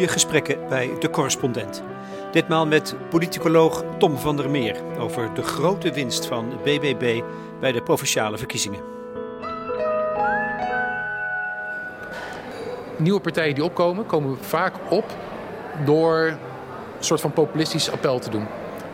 goede gesprekken bij De Correspondent. Ditmaal met politicoloog Tom van der Meer over de grote winst van het BBB bij de provinciale verkiezingen. Nieuwe partijen die opkomen, komen vaak op door een soort van populistisch appel te doen.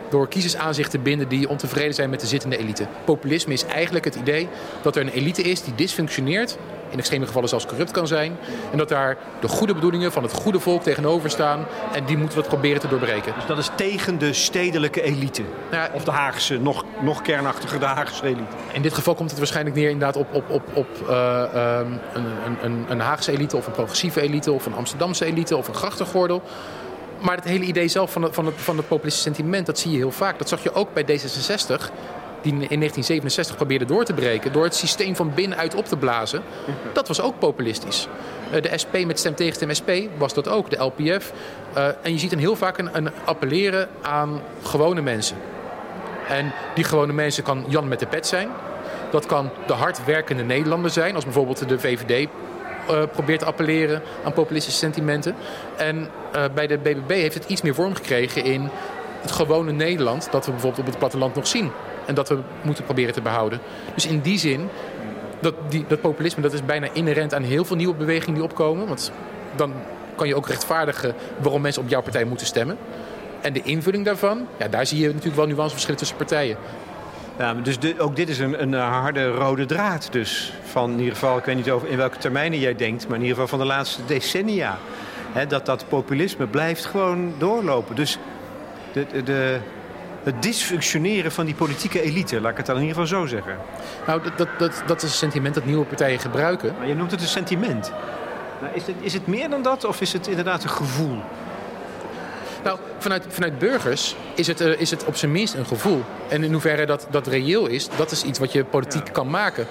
Door kiezers aan zich te binden die ontevreden zijn met de zittende elite. Populisme is eigenlijk het idee dat er een elite is die dysfunctioneert, in extreme gevallen zelfs corrupt kan zijn, en dat daar de goede bedoelingen van het goede volk tegenover staan en die moeten we proberen te doorbreken. Dus dat is tegen de stedelijke elite? Nou, of de Haagse, nog kernachtiger de Haagse elite? In dit geval komt het waarschijnlijk neer inderdaad op een Haagse elite of een progressieve elite of een Amsterdamse elite of een grachtengordel. Maar het hele idee zelf van het populistische sentiment, dat zie je heel vaak. Dat zag je ook bij D66, die in 1967 probeerde door te breken door het systeem van binnenuit op te blazen. Dat was ook populistisch. De SP met stem tegen stem SP was dat ook, de LPF. En je ziet dan heel vaak een appelleren aan gewone mensen. En die gewone mensen kan Jan met de pet zijn. Dat kan de hardwerkende Nederlander zijn, als bijvoorbeeld de VVD... probeert te appelleren aan populistische sentimenten. En bij de BBB heeft het iets meer vorm gekregen in het gewone Nederland, dat we bijvoorbeeld op het platteland nog zien. En dat we moeten proberen te behouden. Dus in die zin, dat populisme, dat is bijna inherent aan heel veel nieuwe bewegingen die opkomen. Want dan kan je ook rechtvaardigen waarom mensen op jouw partij moeten stemmen. En de invulling daarvan, ja, daar zie je natuurlijk wel nuanceverschillen tussen partijen. Ja, dus ook dit is een harde rode draad dus. Van in ieder geval, ik weet niet over in welke termijnen jij denkt, maar in ieder geval van de laatste decennia. Hè, dat populisme blijft gewoon doorlopen. Dus het dysfunctioneren van die politieke elite, laat ik het dan in ieder geval zo zeggen. Nou, dat is een sentiment dat nieuwe partijen gebruiken. Maar je noemt het een sentiment. Nou, is het meer dan dat of is het inderdaad een gevoel? Nou, vanuit burgers is het op zijn minst een gevoel. En in hoeverre dat reëel is, dat is iets wat je politiek kan maken.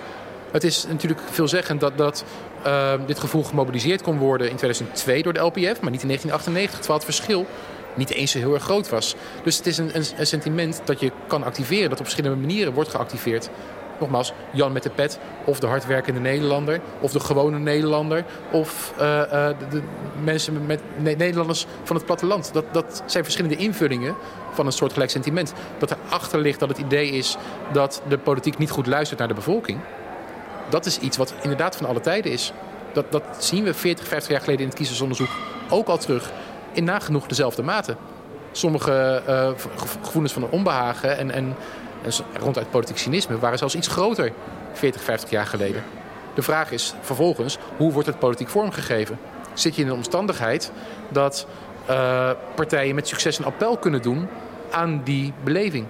Het is natuurlijk veelzeggend dat dit gevoel gemobiliseerd kon worden in 2002 door de LPF, maar niet in 1998, terwijl het verschil niet eens zo heel erg groot was. Dus het is een sentiment dat je kan activeren, dat op verschillende manieren wordt geactiveerd. Nogmaals, Jan met de pet, of de hardwerkende Nederlander, of de gewone Nederlander, of de mensen Nederlanders van het platteland. Dat zijn verschillende invullingen van een soortgelijk sentiment. Dat erachter ligt dat het idee is dat de politiek niet goed luistert naar de bevolking. Dat is iets wat inderdaad van alle tijden is. Dat zien we 40, 50 jaar geleden in het kiezersonderzoek ook al terug. In nagenoeg dezelfde mate. Sommige gevoelens van onbehagen en ronduit politiek cynisme waren zelfs iets groter 40, 50 jaar geleden. De vraag is vervolgens, hoe wordt het politiek vormgegeven? Zit je in een omstandigheid dat partijen met succes een appel kunnen doen aan die beleving?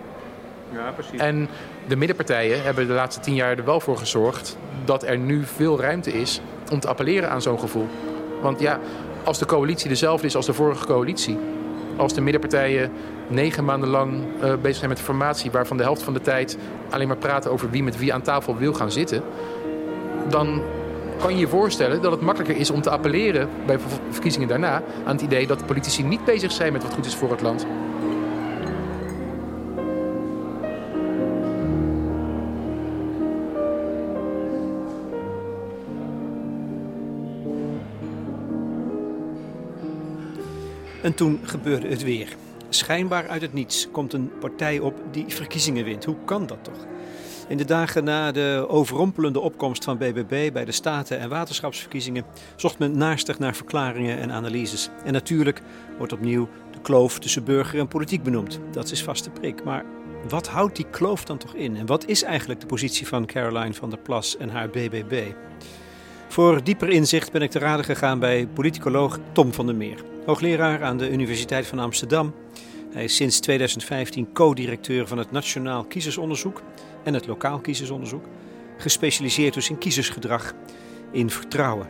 Ja, precies. En de middenpartijen hebben de laatste 10 jaar er wel voor gezorgd dat er nu veel ruimte is om te appelleren aan zo'n gevoel. Want ja, als de coalitie dezelfde is als de vorige coalitie, als de middenpartijen 9 maanden lang bezig zijn met de formatie, waarvan de helft van de tijd alleen maar praten over wie met wie aan tafel wil gaan zitten, dan kan je je voorstellen dat het makkelijker is om te appelleren bij verkiezingen daarna aan het idee dat de politici niet bezig zijn met wat goed is voor het land. En toen gebeurde het weer. Schijnbaar uit het niets komt een partij op die verkiezingen wint. Hoe kan dat toch? In de dagen na de overrompelende opkomst van BBB bij de Staten- en Waterschapsverkiezingen zocht men naastig naar verklaringen en analyses. En natuurlijk wordt opnieuw de kloof tussen burger en politiek benoemd. Dat is vaste prik. Maar wat houdt die kloof dan toch in? En wat is eigenlijk de positie van Caroline van der Plas en haar BBB? Voor dieper inzicht ben ik te raden gegaan bij politicoloog Tom van der Meer, hoogleraar aan de Universiteit van Amsterdam. Hij is sinds 2015 co-directeur van het Nationaal Kiezersonderzoek en het Lokaal Kiezersonderzoek, gespecialiseerd dus in kiezersgedrag, in vertrouwen.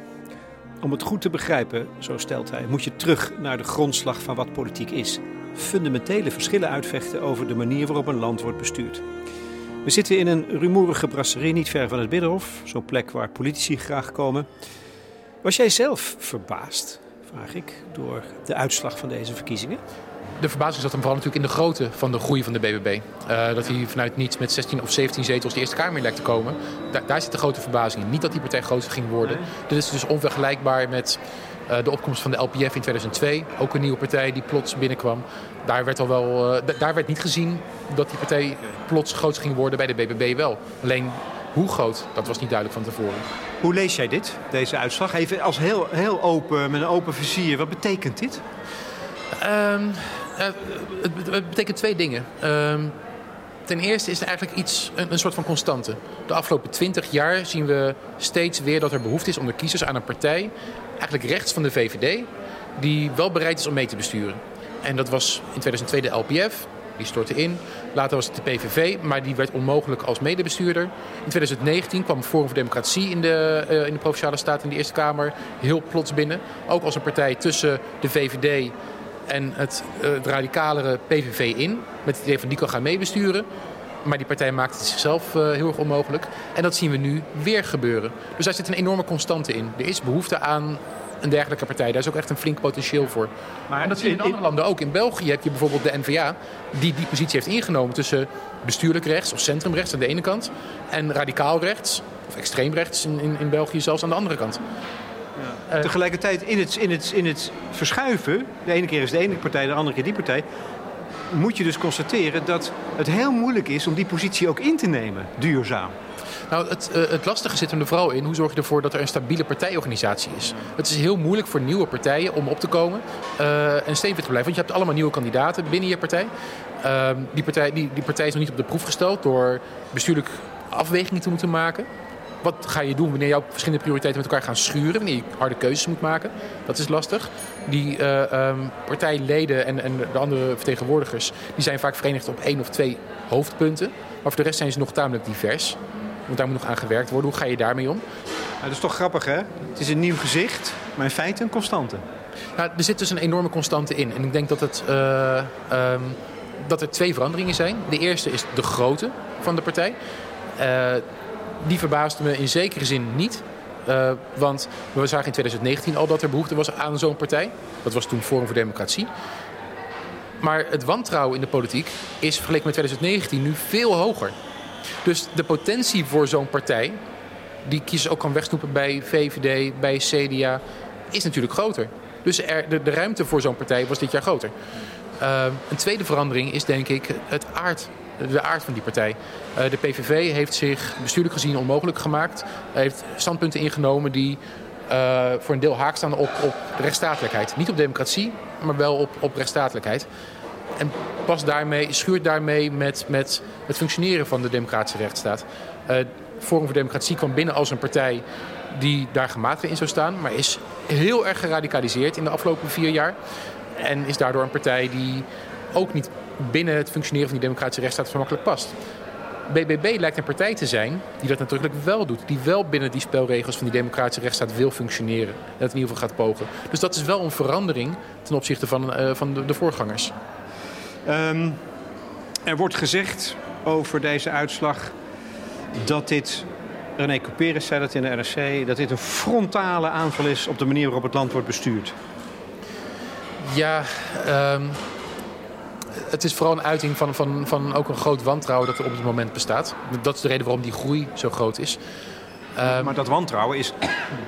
Om het goed te begrijpen, zo stelt hij, moet je terug naar de grondslag van wat politiek is. Fundamentele verschillen uitvechten over de manier waarop een land wordt bestuurd. We zitten in een rumoerige brasserie niet ver van het Binnenhof, zo'n plek waar politici graag komen. Was jij zelf verbaasd, vraag ik, door de uitslag van deze verkiezingen? De verbazing zat hem vooral natuurlijk in de grootte van de groei van de BBB. Dat hij vanuit niets met 16 of 17 zetels de Eerste Kamer lijkt te komen. Daar zit de grote verbazing in. Niet dat die partij groter ging worden. Nee. Dit is dus onvergelijkbaar met De opkomst van de LPF in 2002, ook een nieuwe partij die plots binnenkwam. Daar werd niet gezien dat die partij plots groot ging worden, bij de BBB wel. Alleen hoe groot, dat was niet duidelijk van tevoren. Hoe lees jij dit, deze uitslag? Even als heel open, met een open vizier, wat betekent dit? Het betekent twee dingen. Ten eerste is er eigenlijk een soort van constante. De afgelopen 20 jaar zien we steeds weer dat er behoefte is onder kiezers aan een partij, eigenlijk rechts van de VVD, die wel bereid is om mee te besturen. En dat was in 2002 de LPF, die stortte in. Later was het de PVV, maar die werd onmogelijk als medebestuurder. In 2019 kwam Forum voor Democratie in de Provinciale Staten in de Eerste Kamer heel plots binnen. Ook als een partij tussen de VVD en het radicalere PVV in. Met het idee van die kan gaan meebesturen. Maar die partij maakt het zichzelf heel erg onmogelijk. En dat zien we nu weer gebeuren. Dus daar zit een enorme constante in. Er is behoefte aan een dergelijke partij. Daar is ook echt een flink potentieel voor. Maar en dat zie je in andere landen ook. In België heb je bijvoorbeeld de N-VA die positie heeft ingenomen tussen bestuurlijk rechts of centrumrechts aan de ene kant en radicaal rechts of extreem rechts in België zelfs aan de andere kant. Ja. Tegelijkertijd in het verschuiven, de ene keer is de ene partij, de andere keer die partij, moet je dus constateren dat het heel moeilijk is om die positie ook in te nemen, duurzaam. Nou, het lastige zit er vooral in. Hoe zorg je ervoor dat er een stabiele partijorganisatie is? Het is heel moeilijk voor nieuwe partijen om op te komen en stevig te blijven. Want je hebt allemaal nieuwe kandidaten binnen je partij. Die partij is nog niet op de proef gesteld door bestuurlijk afwegingen te moeten maken. Wat ga je doen wanneer jouw verschillende prioriteiten met elkaar gaan schuren? Wanneer je harde keuzes moet maken? Dat is lastig. Die partijleden en de andere vertegenwoordigers die zijn vaak verenigd op 1 of 2 hoofdpunten. Maar voor de rest zijn ze nog tamelijk divers. Want daar moet nog aan gewerkt worden. Hoe ga je daarmee om? Nou, dat is toch grappig, hè? Het is een nieuw gezicht, maar in feite een constante. Nou, er zit dus een enorme constante in. En ik denk dat dat er 2 veranderingen zijn. De eerste is de grootte van de partij. Die verbaasde me in zekere zin niet. Want we zagen in 2019 al dat er behoefte was aan zo'n partij. Dat was toen Forum voor Democratie. Maar het wantrouwen in de politiek is vergeleken met 2019 nu veel hoger. Dus de potentie voor zo'n partij, die kiezers ook kan wegsnoepen bij VVD, bij CDA, is natuurlijk groter. Dus de ruimte voor zo'n partij was dit jaar groter. Een tweede verandering is denk ik de aard van die partij. De PVV heeft zich bestuurlijk gezien onmogelijk gemaakt. Hij heeft standpunten ingenomen die voor een deel haak staan op rechtsstatelijkheid. Niet op democratie, maar wel op rechtsstatelijkheid. En schuurt daarmee met het functioneren van de democratische rechtsstaat. Forum voor Democratie kwam binnen als een partij die daar gematigd in zou staan, maar is heel erg geradicaliseerd in de afgelopen 4 jaar. En is daardoor een partij die ook niet binnen het functioneren van die democratische rechtsstaat zo makkelijk past. BBB lijkt een partij te zijn die dat natuurlijk wel doet. Die wel binnen die spelregels van die democratische rechtsstaat wil functioneren. En dat in ieder geval gaat pogen. Dus dat is wel een verandering ten opzichte van de voorgangers. Er wordt gezegd over deze uitslag dat dit, René Couperus zei dat in de NRC, dat dit een frontale aanval is op de manier waarop het land wordt bestuurd. Ja, het is vooral een uiting van ook een groot wantrouwen dat er op dit moment bestaat. Dat is de reden waarom die groei zo groot is. Maar dat wantrouwen is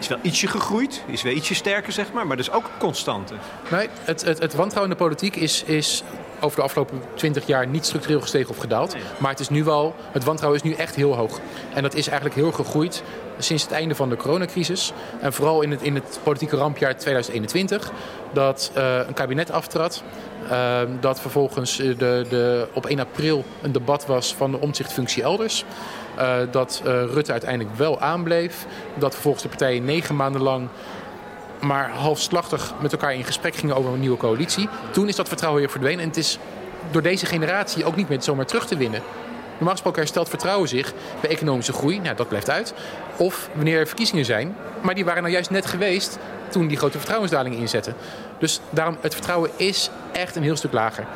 wel ietsje gegroeid, is wel ietsje sterker, zeg maar dat is ook constante. Nee, het wantrouwen in de politiek is over de afgelopen 20 jaar niet structureel gestegen of gedaald. Nee. Maar het wantrouwen is nu echt heel hoog. En dat is eigenlijk heel gegroeid sinds het einde van de coronacrisis. En vooral in het politieke rampjaar 2021, dat een kabinet aftrad. Dat vervolgens op 1 april een debat was van de Omtzigt-functie elders. Dat Rutte uiteindelijk wel aanbleef. Dat vervolgens de partijen 9 maanden lang maar halfslachtig met elkaar in gesprek gingen over een nieuwe coalitie. Toen is dat vertrouwen weer verdwenen. En het is door deze generatie ook niet meer zomaar terug te winnen. Normaal gesproken herstelt vertrouwen zich bij economische groei. Nou, dat blijft uit. Of wanneer er verkiezingen zijn. Maar die waren nou juist net geweest toen die grote vertrouwensdalingen inzetten. Dus daarom, het vertrouwen is echt een heel stuk lager.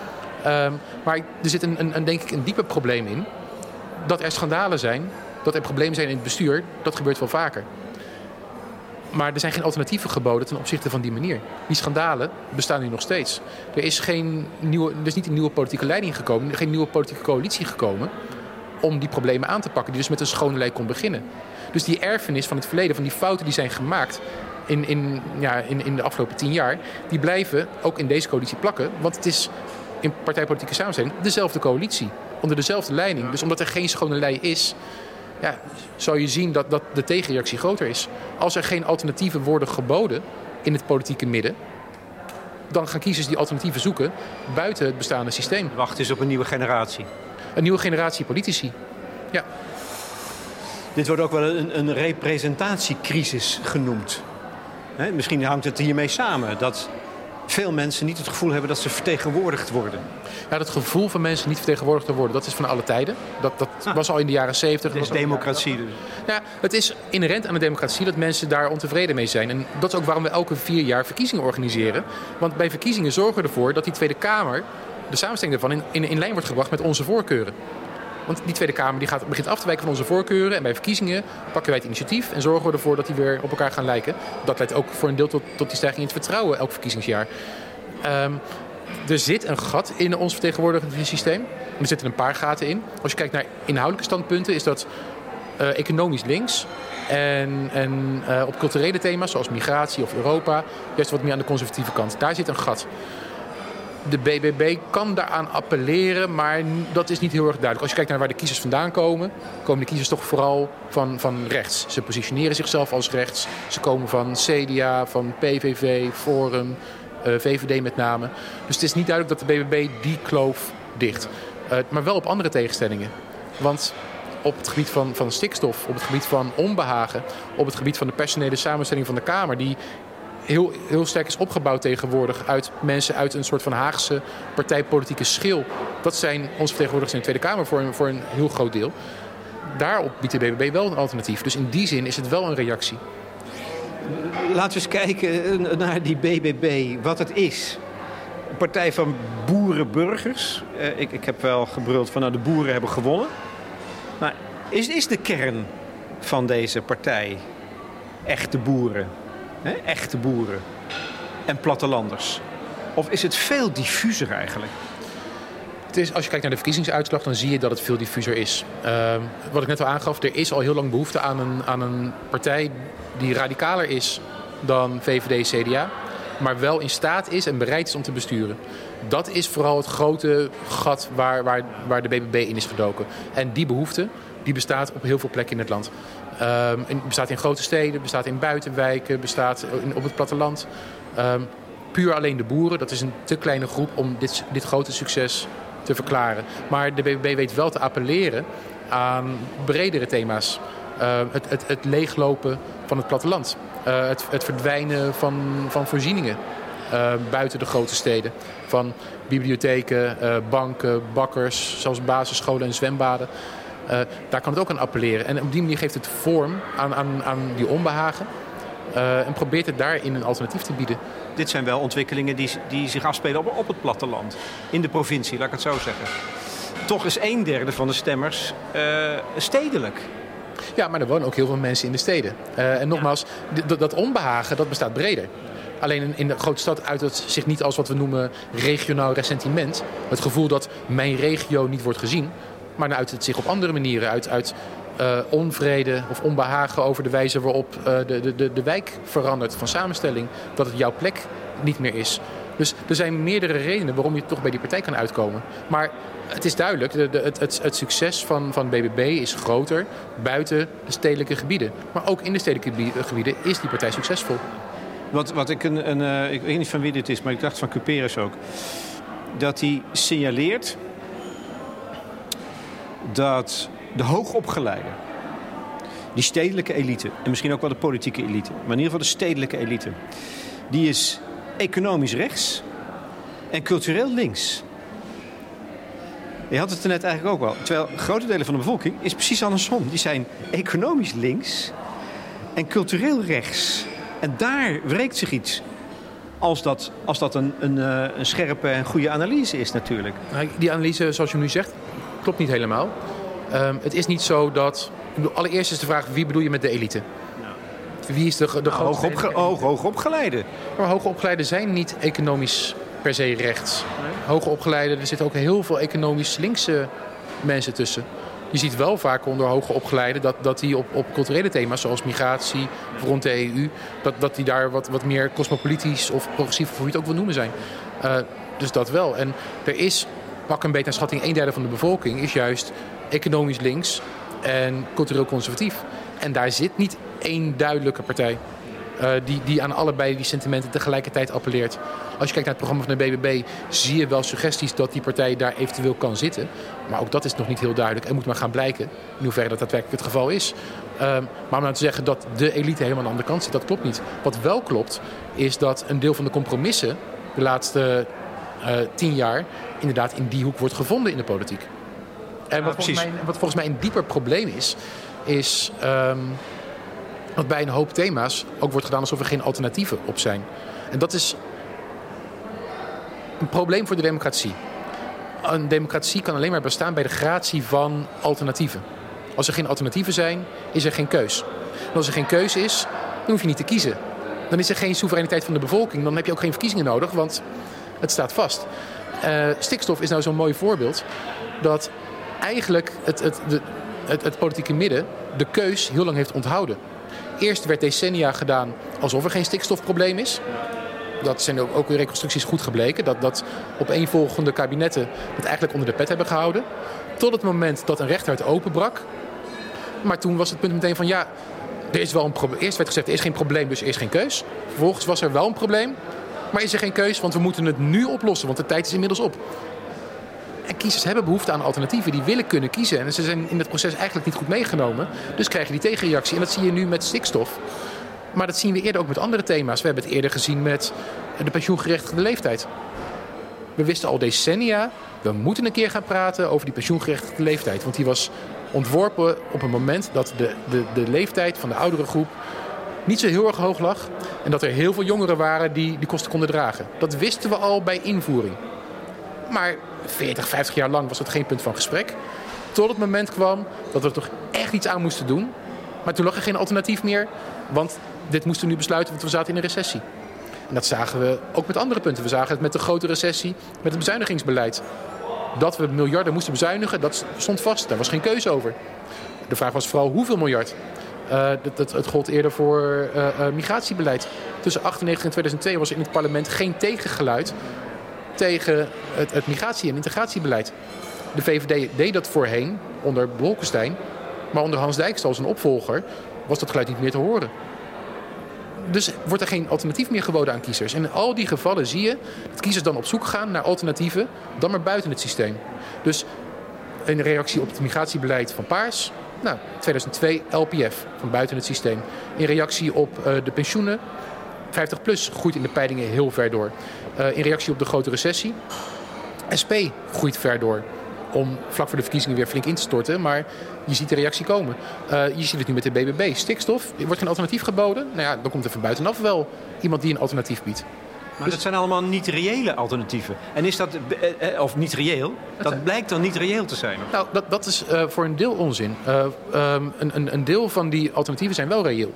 Maar er zit denk ik een dieper probleem in. Dat er schandalen zijn, dat er problemen zijn in het bestuur, dat gebeurt wel vaker. Maar er zijn geen alternatieven geboden ten opzichte van die manier. Die schandalen bestaan nu nog steeds. Er is niet een nieuwe politieke leiding gekomen, geen nieuwe politieke coalitie gekomen om die problemen aan te pakken, die dus met een schone lei kon beginnen. Dus die erfenis van het verleden, van die fouten die zijn gemaakt, in de afgelopen 10 jaar... die blijven ook in deze coalitie plakken. Want het is in partijpolitieke samenstelling dezelfde coalitie. Onder dezelfde leiding. Dus omdat er geen schone lei is... Ja, zal je zien dat de tegenreactie groter is. Als er geen alternatieven worden geboden in het politieke midden... dan gaan kiezers die alternatieven zoeken buiten het bestaande systeem. Wacht eens op een nieuwe generatie. Een nieuwe generatie politici, ja. Dit wordt ook wel een representatiecrisis genoemd. Misschien hangt het hiermee samen dat veel mensen niet het gevoel hebben dat ze vertegenwoordigd worden. Ja, dat gevoel van mensen niet vertegenwoordigd te worden, dat is van alle tijden. Dat was al in de jaren 70. Dat is democratie dus. Ja, het is inherent aan de democratie dat mensen daar ontevreden mee zijn. En dat is ook waarom we elke 4 jaar verkiezingen organiseren. Want bij verkiezingen zorgen we ervoor dat die Tweede Kamer, de samenstelling daarvan, in lijn wordt gebracht met onze voorkeuren. Want die Tweede Kamer begint af te wijken van onze voorkeuren. En bij verkiezingen pakken wij het initiatief en zorgen we ervoor dat die weer op elkaar gaan lijken. Dat leidt ook voor een deel tot die stijging in het vertrouwen elk verkiezingsjaar. Er zit een gat in ons vertegenwoordigend systeem. Er zitten een paar gaten in. Als je kijkt naar inhoudelijke standpunten is dat economisch links. En op culturele thema's zoals migratie of Europa juist wat meer aan de conservatieve kant. Daar zit een gat. De BBB kan daaraan appelleren, maar dat is niet heel erg duidelijk. Als je kijkt naar waar de kiezers vandaan komen... komen de kiezers toch vooral van rechts. Ze positioneren zichzelf als rechts. Ze komen van CDA, van PVV, Forum, VVD met name. Dus het is niet duidelijk dat de BBB die kloof dicht. Maar wel op andere tegenstellingen. Want op het gebied van stikstof, op het gebied van onbehagen... op het gebied van de personele samenstelling van de Kamer... die heel, heel sterk is opgebouwd tegenwoordig uit mensen uit een soort van Haagse partijpolitieke schil. Dat zijn onze vertegenwoordigers in de Tweede Kamer voor een heel groot deel. Daarop biedt de BBB wel een alternatief. Dus in die zin is het wel een reactie. Laten we eens kijken naar die BBB, wat het is. Een partij van boerenburgers. Ik heb wel gebruld van de boeren hebben gewonnen. Maar is de kern van deze partij echte boeren? He, echte boeren en plattelanders? Of is het veel diffuser eigenlijk? Als je kijkt naar de verkiezingsuitslag, dan zie je dat het veel diffuser is. Wat ik net al aangaf, er is al heel lang behoefte aan een partij die radicaler is dan VVD, CDA, maar wel in staat is en bereid is om te besturen. Dat is vooral het grote gat waar de BBB in is gedoken. En die behoefte die bestaat op heel veel plekken in het land. Bestaat in grote steden, bestaat in buitenwijken, bestaat op het platteland. Puur alleen de boeren, dat is een te kleine groep om dit grote succes te verklaren. Maar de BBB weet wel te appelleren aan bredere thema's. Het leeglopen van het platteland. Het verdwijnen van voorzieningen buiten de grote steden. Van bibliotheken, banken, bakkers, zelfs basisscholen en zwembaden. Daar kan het ook aan appelleren. En op die manier geeft het vorm aan die onbehagen. En probeert het daarin een alternatief te bieden. Dit zijn wel ontwikkelingen die zich afspelen op het platteland. In de provincie, laat ik het zo zeggen. Toch is 1/3 van de stemmers stedelijk. Ja, maar er wonen ook heel veel mensen in de steden. En nogmaals, dat onbehagen dat bestaat breder. Alleen in de grote stad uit het zich niet als wat we noemen regionaal ressentiment. Het gevoel dat mijn regio niet wordt gezien. Maar uit het zich op andere manieren, uit onvrede of onbehagen over de wijze waarop de wijk verandert van samenstelling. Dat het jouw plek niet meer is. Dus er zijn meerdere redenen waarom je toch bij die partij kan uitkomen. Maar het is duidelijk, het succes van BBB is groter buiten de stedelijke gebieden. Maar ook in de stedelijke gebieden is die partij succesvol. Wat ik ik weet niet van wie dit is, maar ik dacht van Cuperus ook. Dat hij signaleert dat de hoogopgeleide, die stedelijke elite... en misschien ook wel de politieke elite, maar in ieder geval de stedelijke elite... die is economisch rechts en cultureel links. Je had het er net eigenlijk ook wel. Terwijl grote delen van de bevolking is precies andersom. Die zijn economisch links en cultureel rechts. En daar wreekt zich iets... Als dat een scherpe en goede analyse is natuurlijk. Die analyse, zoals je nu zegt... klopt niet helemaal. Het is niet zo dat... Allereerst is de vraag, wie bedoel je met de elite? Wie is de hoogopgeleide? Maar hoogopgeleiden zijn niet economisch per se rechts. Hoogopgeleiden, er zitten ook heel veel economisch linkse mensen tussen. je ziet wel vaak onder hoge opgeleiden dat die op culturele thema's zoals migratie, rond de EU, dat die daar wat meer cosmopolitisch of progressief, of hoe je het ook wil noemen, zijn. Dus dat wel. En er is, pak een beetje aan schatting, 1/3 van de bevolking is juist economisch links en cultureel conservatief. En daar zit niet één duidelijke partij die aan allebei die sentimenten tegelijkertijd appelleert. Als je kijkt naar het programma van de BBB, zie je wel suggesties dat die partij daar eventueel kan zitten. Maar ook dat is nog niet heel duidelijk en moet maar gaan blijken in hoeverre dat daadwerkelijk het geval is. Maar om nou te zeggen dat de elite helemaal aan de andere kant zit, dat klopt niet. Wat wel klopt, is dat een deel van de compromissen de laatste 10 jaar inderdaad in die hoek wordt gevonden in de politiek. En wat volgens mij een dieper probleem is dat bij een hoop thema's ook wordt gedaan alsof er geen alternatieven op zijn. En dat is een probleem voor de democratie. Een democratie kan alleen maar bestaan bij de gratie van alternatieven. Als er geen alternatieven zijn, is er geen keus. En als er geen keus is, dan hoef je niet te kiezen. Dan is er geen soevereiniteit van de bevolking. Dan heb je ook geen verkiezingen nodig, want het staat vast. Stikstof is nou zo'n mooi voorbeeld dat eigenlijk het politieke midden de keus heel lang heeft onthouden. Eerst werd decennia gedaan alsof er geen stikstofprobleem is. Dat zijn ook in reconstructies goed gebleken. Dat opeenvolgende kabinetten het eigenlijk onder de pet hebben gehouden. Tot het moment dat een rechter het openbrak. Maar toen was het punt meteen van ja, er is wel een probleem. Eerst werd gezegd er is geen probleem, dus er is geen keus. Vervolgens was er wel een probleem, maar is er geen keus, want we moeten het nu oplossen, want de tijd is inmiddels op. En kiezers hebben behoefte aan alternatieven. Die willen kunnen kiezen. En ze zijn in dat proces eigenlijk niet goed meegenomen. Dus krijg je die tegenreactie. En dat zie je nu met stikstof. Maar dat zien we eerder ook met andere thema's. We hebben het eerder gezien met de pensioengerechtigde leeftijd. We wisten al decennia, we moeten een keer gaan praten over die pensioengerechtigde leeftijd. Want die was ontworpen op een moment dat de leeftijd van de oudere groep niet zo heel erg hoog lag. En dat er heel veel jongeren waren die die kosten konden dragen. Dat wisten we al bij invoering. Maar 40, 50 jaar lang was dat geen punt van gesprek. Tot het moment kwam dat we er toch echt iets aan moesten doen. Maar toen lag er geen alternatief meer. Want dit moesten we nu besluiten, want we zaten in een recessie. En dat zagen we ook met andere punten. We zagen het met de grote recessie, met het bezuinigingsbeleid. Dat we miljarden moesten bezuinigen, dat stond vast. Daar was geen keuze over. De vraag was vooral hoeveel miljard. Het gold eerder voor migratiebeleid. Tussen 1998 en 2002 was er in het parlement geen tegengeluid tegen het migratie- en integratiebeleid. De VVD deed dat voorheen, onder Bolkestein. Maar onder Hans Dijkstra, zijn opvolger, was dat geluid niet meer te horen. Dus wordt er geen alternatief meer geboden aan kiezers. En in al die gevallen zie je dat kiezers dan op zoek gaan naar alternatieven, dan maar buiten het systeem. Dus een reactie op het migratiebeleid van Paars, 2002 LPF, van buiten het systeem. In reactie op de pensioenen, 50PLUS groeit in de peilingen heel ver door. In reactie op de grote recessie, SP groeit ver door. Om vlak voor de verkiezingen weer flink in te storten. Maar je ziet de reactie komen. Je ziet het nu met de BBB. Stikstof, er wordt geen alternatief geboden. Dan komt er van buitenaf wel iemand die een alternatief biedt. Maar dus dat zijn allemaal niet reële alternatieven. En is dat, of niet reëel, dat blijkt dan niet reëel te zijn. Of? Dat is voor een deel onzin. Een deel van die alternatieven zijn wel reëel.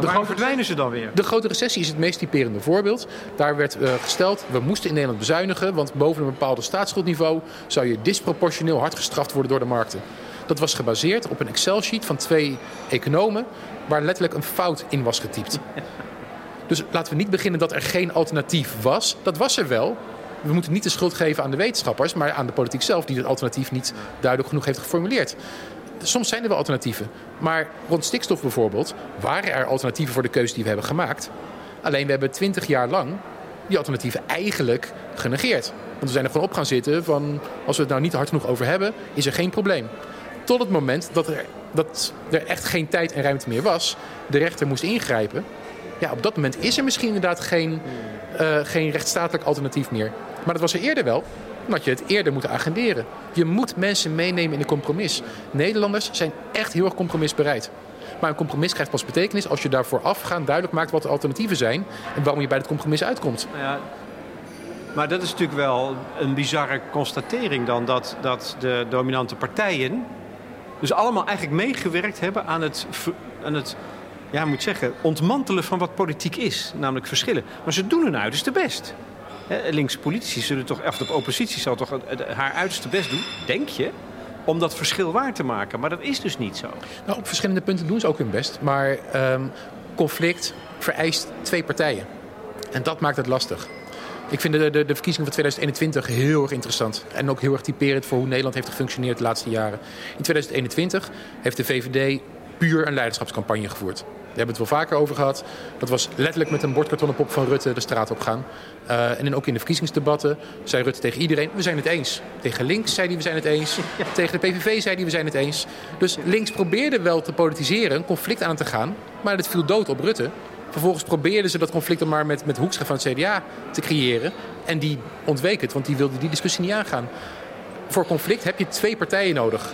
Waarom verdwijnen ze dan weer? De grote recessie is het meest typerende voorbeeld. Daar werd gesteld, we moesten in Nederland bezuinigen, want boven een bepaald staatsschuldniveau zou je disproportioneel hard gestraft worden door de markten. Dat was gebaseerd op een Excel-sheet van 2 economen waar letterlijk een fout in was getypt. Dus laten we niet beginnen dat er geen alternatief was. Dat was er wel. We moeten niet de schuld geven aan de wetenschappers, maar aan de politiek zelf die het alternatief niet duidelijk genoeg heeft geformuleerd. Soms zijn er wel alternatieven. Maar rond stikstof bijvoorbeeld waren er alternatieven voor de keuze die we hebben gemaakt. Alleen we hebben 20 jaar lang die alternatieven eigenlijk genegeerd. Want we zijn er gewoon op gaan zitten van als we het nou niet hard genoeg over hebben, is er geen probleem. Tot het moment dat er echt geen tijd en ruimte meer was, de rechter moest ingrijpen. Ja, op dat moment is er misschien inderdaad geen rechtsstatelijk alternatief meer. Maar dat was er eerder wel. Dat je het eerder moet agenderen. Je moet mensen meenemen in een compromis. Nederlanders zijn echt heel erg compromisbereid. Maar een compromis krijgt pas betekenis als je daarvoor afgaan duidelijk maakt wat de alternatieven zijn en waarom je bij het compromis uitkomt. Ja, maar dat is natuurlijk wel een bizarre constatering dan dat de dominante partijen dus allemaal eigenlijk meegewerkt hebben aan het ontmantelen van wat politiek is, namelijk verschillen. Maar ze doen hun uiterste best. Linkse politici zullen toch, of de oppositie zal toch haar uiterste best doen, denk je. om dat verschil waar te maken. Maar dat is dus niet zo. Nou, op verschillende punten doen ze ook hun best. Maar conflict vereist twee partijen. En dat maakt het lastig. Ik vind de verkiezingen van 2021 heel erg interessant. En ook heel erg typerend voor hoe Nederland heeft gefunctioneerd de laatste jaren. In 2021 heeft de VVD puur een leiderschapscampagne gevoerd. Daar hebben we het wel vaker over gehad. Dat was letterlijk met een bordkartonnen pop van Rutte de straat op gaan. En ook in de verkiezingsdebatten zei Rutte tegen iedereen, we zijn het eens. Tegen links zei hij, we zijn het eens. Tegen de PVV zei hij, we zijn het eens. Dus links probeerde wel te politiseren, een conflict aan te gaan. Maar dat viel dood op Rutte. Vervolgens probeerden ze dat conflict dan maar met Hoekstra van het CDA te creëren. En die ontweek het, want die wilde die discussie niet aangaan. Voor conflict heb je twee partijen nodig.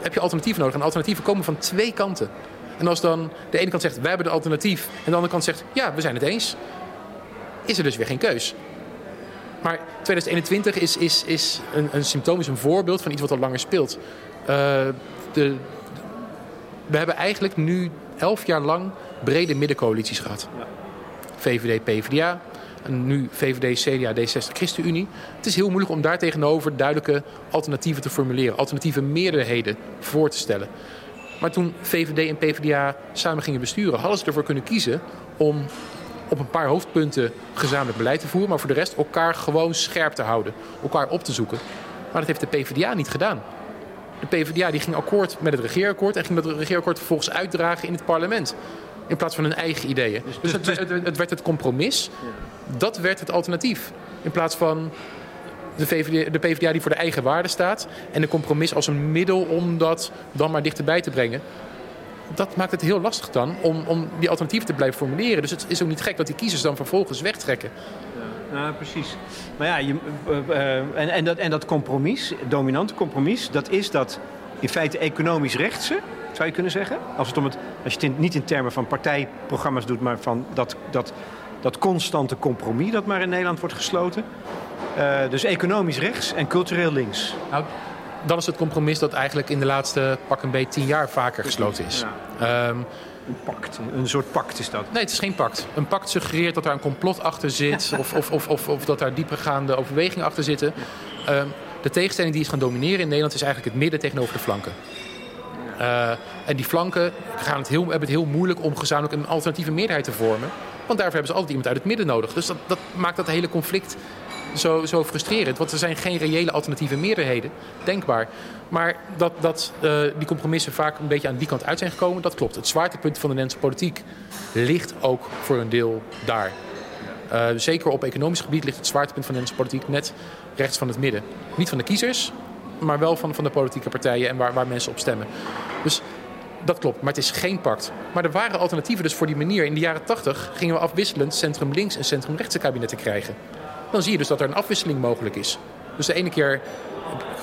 Heb je alternatieven nodig. En alternatieven komen van twee kanten. En als dan de ene kant zegt, wij hebben de alternatief. En de andere kant zegt, ja, we zijn het eens. Is er dus weer geen keus. Maar 2021 is een symptoom, is een voorbeeld van iets wat al langer speelt. We hebben eigenlijk nu 11 jaar lang brede middencoalities gehad. Ja. VVD, PvdA. En nu VVD, CDA, D66, ChristenUnie. Het is heel moeilijk om daar tegenover duidelijke alternatieven te formuleren. Alternatieve meerderheden voor te stellen. Maar toen VVD en PvdA samen gingen besturen, hadden ze ervoor kunnen kiezen om op een paar hoofdpunten gezamenlijk beleid te voeren, maar voor de rest elkaar gewoon scherp te houden. Elkaar op te zoeken. Maar dat heeft de PvdA niet gedaan. De PvdA die ging akkoord met het regeerakkoord en ging dat regeerakkoord vervolgens uitdragen in het parlement. In plaats van hun eigen ideeën. Dus het werd het compromis. Dat werd het alternatief. In plaats van de PvdA die voor de eigen waarde staat. En de compromis als een middel om dat dan maar dichterbij te brengen. Dat maakt het heel lastig dan om die alternatieven te blijven formuleren. Dus het is ook niet gek dat die kiezers dan vervolgens wegtrekken. Ja, precies. Maar ja, dat compromis, dominante compromis, dat is dat in feite economisch rechtse, zou je kunnen zeggen. Als je het niet in termen van partijprogramma's doet, maar van dat constante compromis dat maar in Nederland wordt gesloten. Dus economisch rechts en cultureel links. Nou, dan is het compromis dat eigenlijk in de laatste pak een beetje 10 jaar vaker gesloten is. Ja. Een pact, een soort pact is dat? Nee, het is geen pact. Een pact suggereert dat daar een complot achter zit of dat daar diepergaande overwegingen achter zitten. De tegenstelling die is gaan domineren in Nederland is eigenlijk het midden tegenover de flanken. En die flanken hebben het heel moeilijk om gezamenlijk een alternatieve meerderheid te vormen. Want daarvoor hebben ze altijd iemand uit het midden nodig. Dus dat maakt dat hele conflict zo frustrerend. Want er zijn geen reële alternatieve meerderheden denkbaar. Maar dat die compromissen vaak een beetje aan die kant uit zijn gekomen, dat klopt. Het zwaartepunt van de Nederlandse politiek ligt ook voor een deel daar. Zeker op economisch gebied ligt het zwaartepunt van de Nederlandse politiek net rechts van het midden. Niet van de kiezers, maar wel van de politieke partijen en waar mensen op stemmen. Dus dat klopt, maar het is geen pact. Maar er waren alternatieven dus voor die manier. In de jaren 80 gingen we afwisselend centrum-links en centrum-rechtse kabinetten krijgen. Dan zie je dus dat er een afwisseling mogelijk is. Dus de ene keer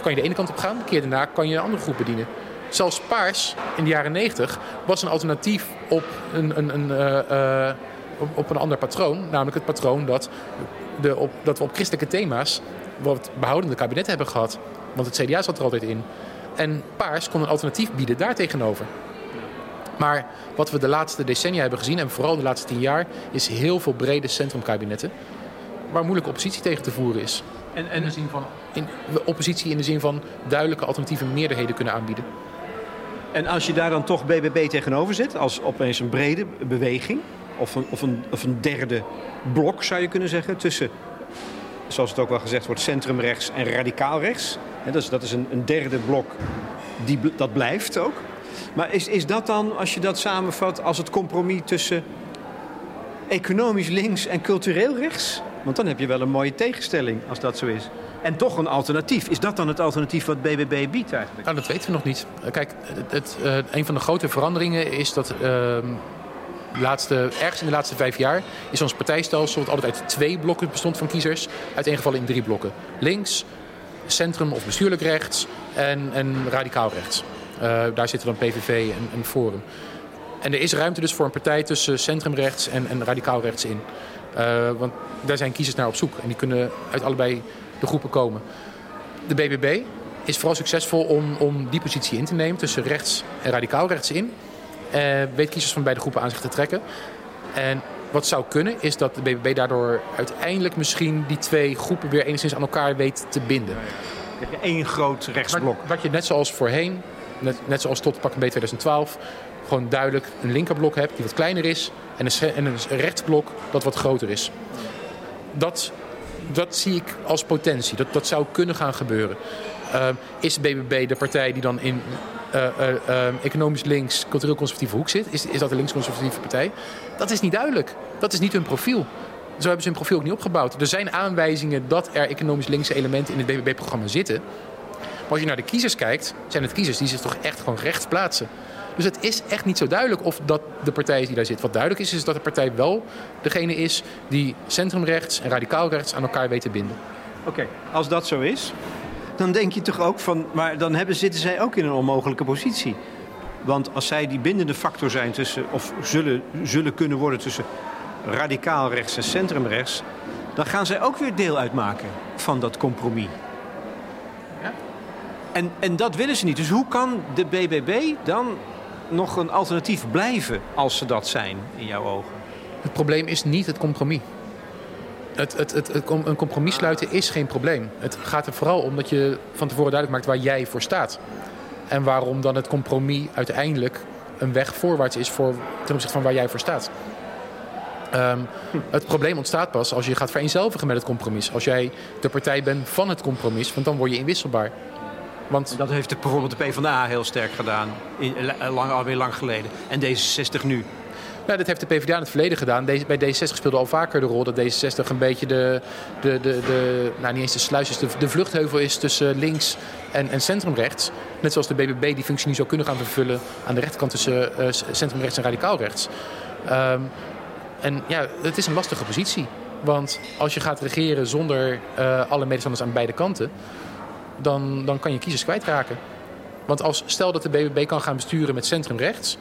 kan je de ene kant op gaan, de keer daarna kan je een andere groep bedienen. Zelfs Paars in de jaren 90 was een alternatief op een ander patroon. Namelijk het patroon dat we op christelijke thema's wat behoudende kabinetten hebben gehad. Want het CDA zat er altijd in. En Paars kon een alternatief bieden daar tegenover. Maar wat we de laatste decennia hebben gezien, en vooral de laatste 10 jaar, is heel veel brede centrumkabinetten. Waar moeilijke oppositie tegen te voeren is. En oppositie in de zin van duidelijke alternatieve meerderheden kunnen aanbieden. En als je daar dan toch BBB tegenover zit, als opeens een brede beweging, of een derde blok zou je kunnen zeggen, tussen, zoals het ook wel gezegd wordt, centrumrechts en radicaalrechts. Dat is een derde blok, dat blijft ook. Maar is dat dan, als je dat samenvat, als het compromis tussen economisch links en cultureel rechts? Want dan heb je wel een mooie tegenstelling als dat zo is. En toch een alternatief. Is dat dan het alternatief wat BBB biedt eigenlijk? Nou, dat weten we nog niet. Kijk, een van de grote veranderingen is dat ergens in de laatste 5 jaar is ons partijstelsel, wat altijd uit 2 blokken bestond van kiezers, uiteengevallen in 3 blokken. Links, centrum of bestuurlijk rechts en radicaal rechts. Daar zitten dan PVV en Forum. En er is ruimte dus voor een partij tussen centrumrechts en radicaal rechts in. Want daar zijn kiezers naar op zoek. En die kunnen uit allebei de groepen komen. De BBB is vooral succesvol om die positie in te nemen. Tussen rechts en radicaal rechts in. Weet kiezers van beide groepen aan zich te trekken. En wat zou kunnen is dat de BBB daardoor uiteindelijk misschien die 2 groepen weer enigszins aan elkaar weet te binden. één groot rechtsblok. Dat je net zoals voorheen, net zoals tot pakken bij 2012... gewoon duidelijk een linkerblok hebt die wat kleiner is en een rechtsblok dat wat groter is. Dat zie ik als potentie. Dat zou kunnen gaan gebeuren. Is de BBB de partij die dan in economisch links, cultureel conservatieve hoek zit? Is dat de links-conservatieve partij? Dat is niet duidelijk. Dat is niet hun profiel. Zo hebben ze hun profiel ook niet opgebouwd. Er zijn aanwijzingen dat er economisch linkse elementen in het BBB-programma zitten. Maar als je naar de kiezers kijkt, zijn het kiezers die zich toch echt gewoon rechts plaatsen. Dus het is echt niet zo duidelijk of dat de partij is die daar zit. Wat duidelijk is, is dat de partij wel degene is die centrumrechts en radicaalrechts aan elkaar weet te binden. Oké, als dat zo is, dan denk je toch ook van... maar dan zitten zij ook in een onmogelijke positie. Want als zij die bindende factor zijn tussen... of zullen kunnen worden tussen radicaalrechts en centrumrechts... dan gaan zij ook weer deel uitmaken van dat compromis. Ja. En dat willen ze niet. Dus hoe kan de BBB dan... nog een alternatief blijven als ze dat zijn, in jouw ogen? Het probleem is niet het compromis. Een compromis sluiten is geen probleem. Het gaat er vooral om dat je van tevoren duidelijk maakt waar jij voor staat. En waarom dan het compromis uiteindelijk een weg voorwaarts is ten opzichte van waar jij voor staat. Het probleem ontstaat pas als je gaat vereenzelvigen met het compromis. Als jij de partij bent van het compromis, want dan word je inwisselbaar. Want dat heeft bijvoorbeeld de PvdA heel sterk gedaan, alweer lang geleden. En D66 nu. Nou, dat heeft de PvdA in het verleden gedaan. Bij D66 speelde al vaker de rol dat D66 een beetje nou, niet eens de sluis is, de vluchtheuvel is tussen links en centrumrechts. Net zoals de BBB die functie nu zou kunnen gaan vervullen aan de rechterkant tussen centrumrechts en radicaalrechts. En ja, het is een lastige positie. Want als je gaat regeren zonder alle medestanders aan beide kanten... Dan kan je kiezers kwijtraken. Want stel dat de BBB kan gaan besturen met centrumrechts...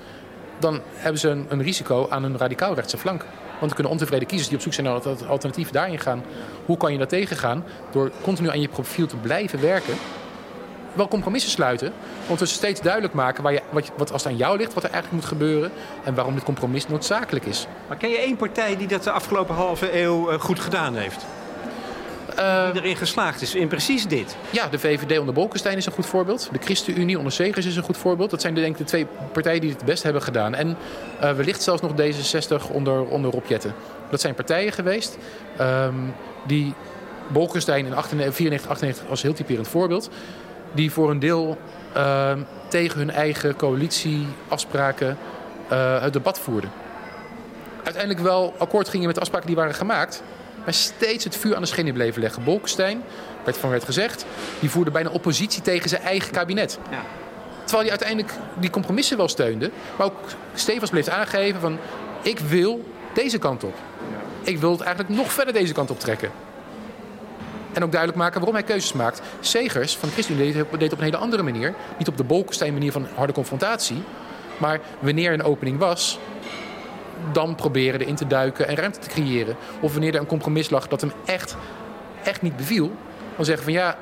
dan hebben ze een risico aan een radicaalrechtse flank. Want er kunnen ontevreden kiezers die op zoek zijn naar het alternatief daarin gaan. Hoe kan je dat tegengaan? Door continu aan je profiel te blijven werken. Wel compromissen sluiten. Ondertussen steeds duidelijk maken wat als het aan jou ligt... wat er eigenlijk moet gebeuren en waarom dit compromis noodzakelijk is. Maar ken je één partij die dat de afgelopen halve eeuw goed gedaan heeft? Die erin geslaagd is, in precies dit. Ja, de VVD onder Bolkestein is een goed voorbeeld. De ChristenUnie onder Segers is een goed voorbeeld. Dat zijn denk ik de twee partijen die het best hebben gedaan. En wellicht zelfs nog D66 onder Rob Jetten. Dat zijn partijen geweest die Bolkestein in 1994-98 als heel typerend voorbeeld... die voor een deel tegen hun eigen coalitieafspraken het debat voerden. Uiteindelijk wel akkoord gingen met de afspraken die waren gemaakt... maar steeds het vuur aan de schenen bleven leggen. Bolkestein, werd gezegd, die voerde bijna oppositie tegen zijn eigen kabinet. Ja. Terwijl hij uiteindelijk die compromissen wel steunde. Maar ook stevast bleef aangeven van, ik wil deze kant op. Ja. Ik wil het eigenlijk nog verder deze kant op trekken. En ook duidelijk maken waarom hij keuzes maakt. Segers van de ChristenUnie deed het op een hele andere manier. Niet op de Bolkestein manier van harde confrontatie. Maar wanneer een opening was... dan proberen erin te duiken en ruimte te creëren. Of wanneer er een compromis lag dat hem echt, echt niet beviel... dan zeggen van ja,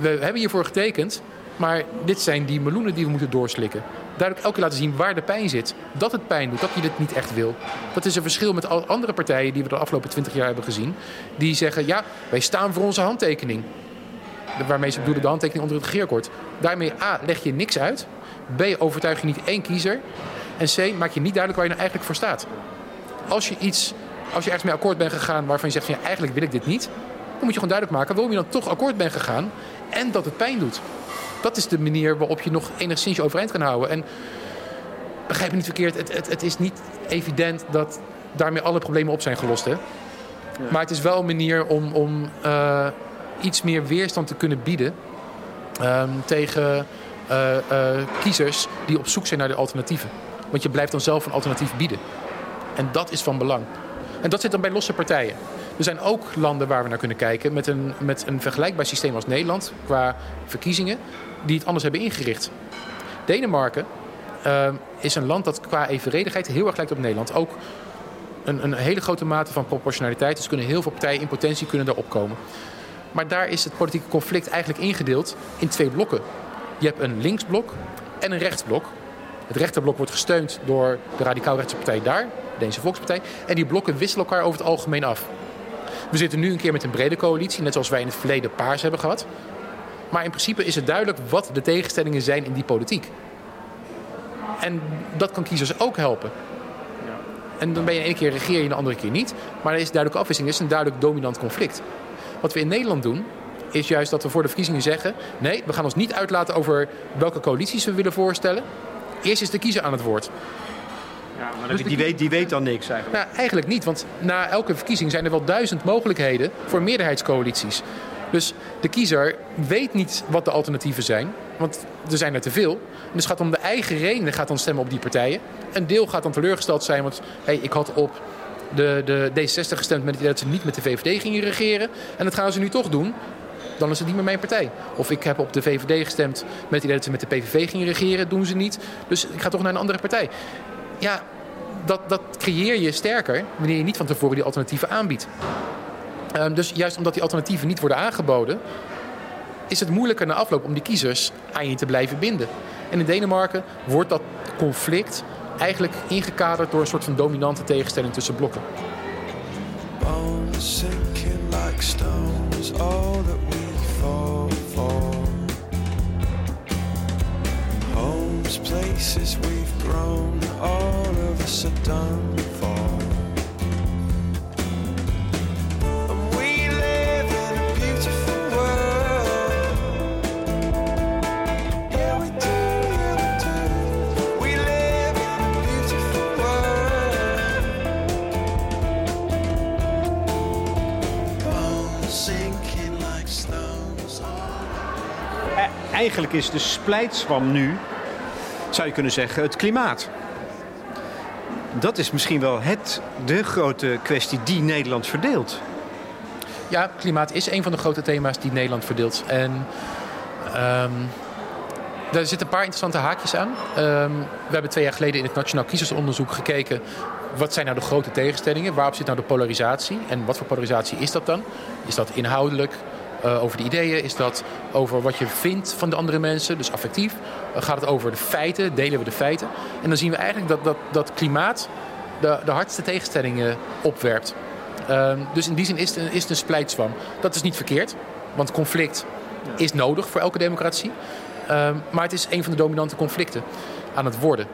we hebben hiervoor getekend... maar dit zijn die meloenen die we moeten doorslikken. Duidelijk elke keer laten zien waar de pijn zit. Dat het pijn doet, dat je dit niet echt wil. Dat is een verschil met andere partijen die we de afgelopen 20 jaar hebben gezien... die zeggen ja, wij staan voor onze handtekening. Waarmee ze bedoelen de handtekening onder het regeerakkoord. Daarmee A, leg je niks uit. B, overtuig je niet één kiezer... En C, maak je niet duidelijk waar je nou eigenlijk voor staat. Als je ergens mee akkoord bent gegaan waarvan je zegt van ja, eigenlijk wil ik dit niet... dan moet je gewoon duidelijk maken waarom je dan toch akkoord bent gegaan... en dat het pijn doet. Dat is de manier waarop je nog enigszins je overeind kan houden. En begrijp me niet verkeerd, het is niet evident dat daarmee alle problemen op zijn gelost. Hè? Ja. Maar het is wel een manier om iets meer weerstand te kunnen bieden tegen kiezers... die op zoek zijn naar de alternatieven. Want je blijft dan zelf een alternatief bieden. En dat is van belang. En dat zit dan bij losse partijen. Er zijn ook landen waar we naar kunnen kijken... met een vergelijkbaar systeem als Nederland... qua verkiezingen, die het anders hebben ingericht. Denemarken is een land dat qua evenredigheid heel erg lijkt op Nederland. Ook een hele grote mate van proportionaliteit. Dus kunnen heel veel partijen in potentie daar opkomen. Maar daar is het politieke conflict eigenlijk ingedeeld in twee blokken. Je hebt een linksblok en een rechtsblok... Het rechterblok wordt gesteund door de radicaal-rechtse partij daar, de Deense Volkspartij. En die blokken wisselen elkaar over het algemeen af. We zitten nu een keer met een brede coalitie, net zoals wij in het verleden Paars hebben gehad. Maar in principe is het duidelijk wat de tegenstellingen zijn in die politiek. En dat kan kiezers ook helpen. En dan ben je de ene keer regeer je en de andere keer niet. Maar er is duidelijke afwisseling. Er is een duidelijk dominant conflict. Wat we in Nederland doen, is juist dat we voor de verkiezingen zeggen... nee, we gaan ons niet uitlaten over welke coalities we willen voorstellen. Eerst is de kiezer aan het woord. Ja, maar dus die weet dan niks eigenlijk. Nou, eigenlijk niet, want na elke verkiezing zijn er wel 1000 mogelijkheden voor meerderheidscoalities. Dus de kiezer weet niet wat de alternatieven zijn, want er zijn er te veel. Dus gaat om de eigen redenen gaat dan stemmen op die partijen. Een deel gaat dan teleurgesteld zijn, want ik had op de D66 gestemd met het idee dat ze niet met de VVD gingen regeren. En dat gaan ze nu toch doen. Dan is het niet meer mijn partij. Of ik heb op de VVD gestemd met het idee dat ze met de PVV gingen regeren. Doen ze niet. Dus ik ga toch naar een andere partij. Ja, dat creëer je sterker wanneer je niet van tevoren die alternatieven aanbiedt. Dus juist omdat die alternatieven niet worden aangeboden... is het moeilijker na afloop om die kiezers aan je te blijven binden. En in Denemarken wordt dat conflict eigenlijk ingekaderd... door een soort van dominante tegenstelling tussen blokken. Places we've grown, all of us are done for. And we live in a beautiful world. Yeah, we do. We live in a beautiful world. Bones sinking like stones. Eigenlijk is de splijtswam nu... zou je kunnen zeggen, het klimaat. Dat is misschien wel de grote kwestie die Nederland verdeelt. Ja, klimaat is een van de grote thema's die Nederland verdeelt. En daar zitten een paar interessante haakjes aan. We hebben 2 jaar geleden in het Nationaal Kiezersonderzoek gekeken... wat zijn nou de grote tegenstellingen? Waarop zit nou de polarisatie? En wat voor polarisatie is dat dan? Is dat inhoudelijk? Over de ideeën? Is dat over wat je vindt van de andere mensen? Dus affectief. Gaat het over de feiten? Delen we de feiten? En dan zien we eigenlijk dat klimaat de hardste tegenstellingen opwerpt. Dus in die zin is het een splijtswam. Dat is niet verkeerd. Want conflict is nodig voor elke democratie. Maar het is een van de dominante conflicten aan het worden.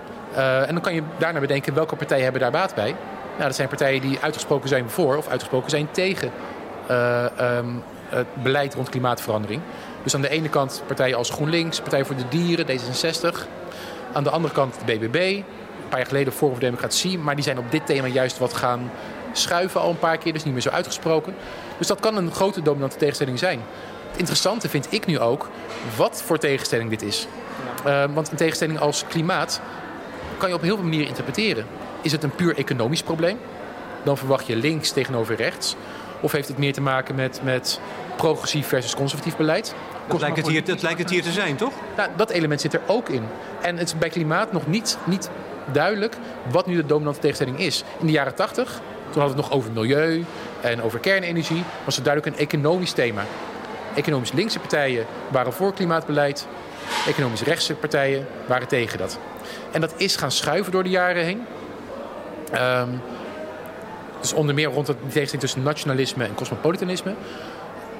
En dan kan je daarna bedenken welke partijen hebben daar baat bij. Nou, dat zijn partijen die uitgesproken zijn voor of uitgesproken zijn tegen... het beleid rond klimaatverandering. Dus aan de ene kant partijen als GroenLinks, Partij voor de Dieren, D66. Aan de andere kant de BBB, een paar jaar geleden Forum voor Democratie. Maar die zijn op dit thema juist wat gaan schuiven al een paar keer, dus niet meer zo uitgesproken. Dus dat kan een grote dominante tegenstelling zijn. Het interessante vind ik nu ook wat voor tegenstelling dit is. Want een tegenstelling als klimaat kan je op heel veel manieren interpreteren. Is het een puur economisch probleem? Dan verwacht je links tegenover rechts. Of heeft het meer te maken met progressief versus conservatief beleid? Dat lijkt het hier te zijn, toch? Nou, dat element zit er ook in. En het is bij klimaat nog niet duidelijk wat nu de dominante tegenstelling is. In de jaren 80, toen hadden we het nog over milieu en over kernenergie... was het duidelijk een economisch thema. Economisch linkse partijen waren voor klimaatbeleid. Economisch rechtse partijen waren tegen dat. En dat is gaan schuiven door de jaren heen. Dus onder meer rond de tegenstelling tussen nationalisme en cosmopolitanisme.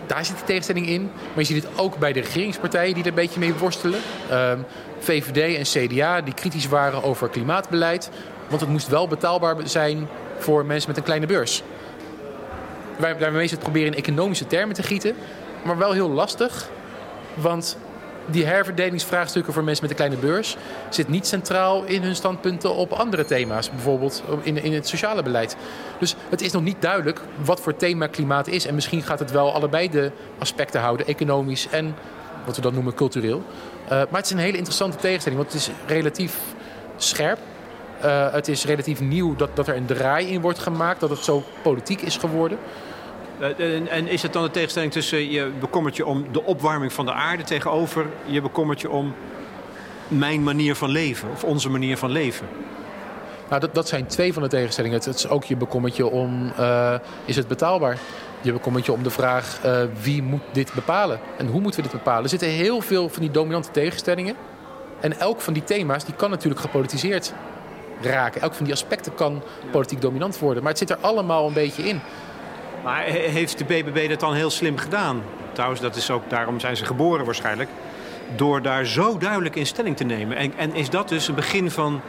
Daar zit de tegenstelling in. Maar je ziet het ook bij de regeringspartijen die er een beetje mee worstelen. VVD en CDA die kritisch waren over klimaatbeleid. Want het moest wel betaalbaar zijn voor mensen met een kleine beurs. Daarmee is het proberen in economische termen te gieten. Maar wel heel lastig. Want die herverdelingsvraagstukken voor mensen met een kleine beurs... zit niet centraal in hun standpunten op andere thema's. Bijvoorbeeld in het sociale beleid. Dus het is nog niet duidelijk wat voor thema klimaat is. En misschien gaat het wel allebei de aspecten houden. Economisch en wat we dan noemen cultureel. Maar het is een hele interessante tegenstelling. Want het is relatief scherp. Het is relatief nieuw dat er een draai in wordt gemaakt. Dat het zo politiek is geworden. En is het dan de tegenstelling tussen je bekommert je om de opwarming van de aarde... tegenover je bekommert je om mijn manier van leven of onze manier van leven? Nou, dat zijn 2 van de tegenstellingen. Het is ook je bekommert je om, is het betaalbaar? Je bekommert je om de vraag, wie moet dit bepalen? En hoe moeten we dit bepalen? Er zitten heel veel van die dominante tegenstellingen. En elk van die thema's die kan natuurlijk gepolitiseerd raken. Elk van die aspecten kan politiek dominant worden. Maar het zit er allemaal een beetje in. Maar heeft de BBB dat dan heel slim gedaan? trouwens, dat is ook, daarom zijn ze geboren waarschijnlijk, door daar zo duidelijk in stelling te nemen. En is dat dus het begin van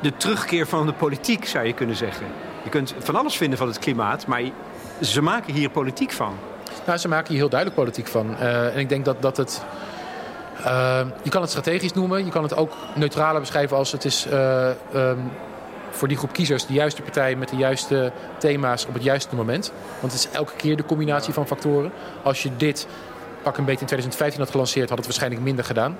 de terugkeer van de politiek, zou je kunnen zeggen. Je kunt van alles vinden van het klimaat, maar ze maken hier politiek van. Nou, ze maken hier heel duidelijk politiek van. En ik denk dat het... je kan het strategisch noemen. Je kan het ook neutraler beschrijven als het is... voor die groep kiezers de juiste partij met de juiste thema's op het juiste moment. Want het is elke keer de combinatie van factoren. Als je dit pak een beetje in 2015 had gelanceerd, had het waarschijnlijk minder gedaan.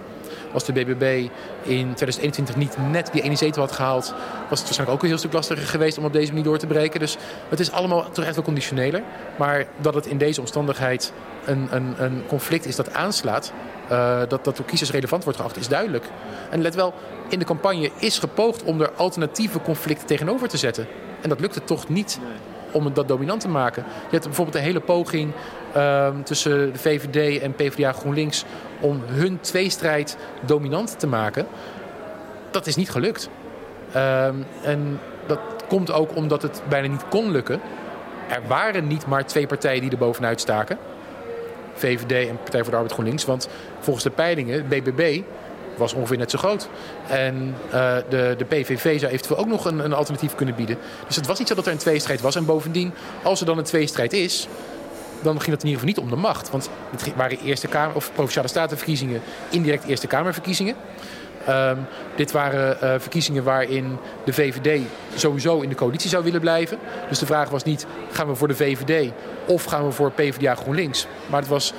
Als de BBB in 2021 niet net die ene zetel had gehaald, was het waarschijnlijk ook een heel stuk lastiger geweest om op deze manier door te breken. Dus het is allemaal toch echt wel conditioneler. Maar dat het in deze omstandigheid een conflict is dat aanslaat, dat door kiezers relevant wordt geacht, is duidelijk. En let wel, in de campagne is gepoogd om er alternatieve conflicten tegenover te zetten. En dat lukte toch niet om het dat dominant te maken. Je hebt bijvoorbeeld een hele poging tussen de VVD en PvdA GroenLinks om hun tweestrijd dominant te maken. Dat is niet gelukt. En dat komt ook omdat het bijna niet kon lukken. Er waren niet maar twee partijen die er bovenuit staken. VVD en Partij voor de Arbeid GroenLinks. Want volgens de peilingen, BBB was ongeveer net zo groot. En de PVV zou eventueel ook nog een alternatief kunnen bieden. Dus het was niet zo dat er een tweestrijd was. En bovendien, als er dan een tweestrijd is, dan ging dat in ieder geval niet om de macht. Want het waren Eerste Kamer, of Provinciale Statenverkiezingen, indirect Eerste Kamerverkiezingen. Dit waren verkiezingen waarin de VVD sowieso in de coalitie zou willen blijven. Dus de vraag was niet, gaan we voor de VVD of gaan we voor PvdA GroenLinks? Maar het was,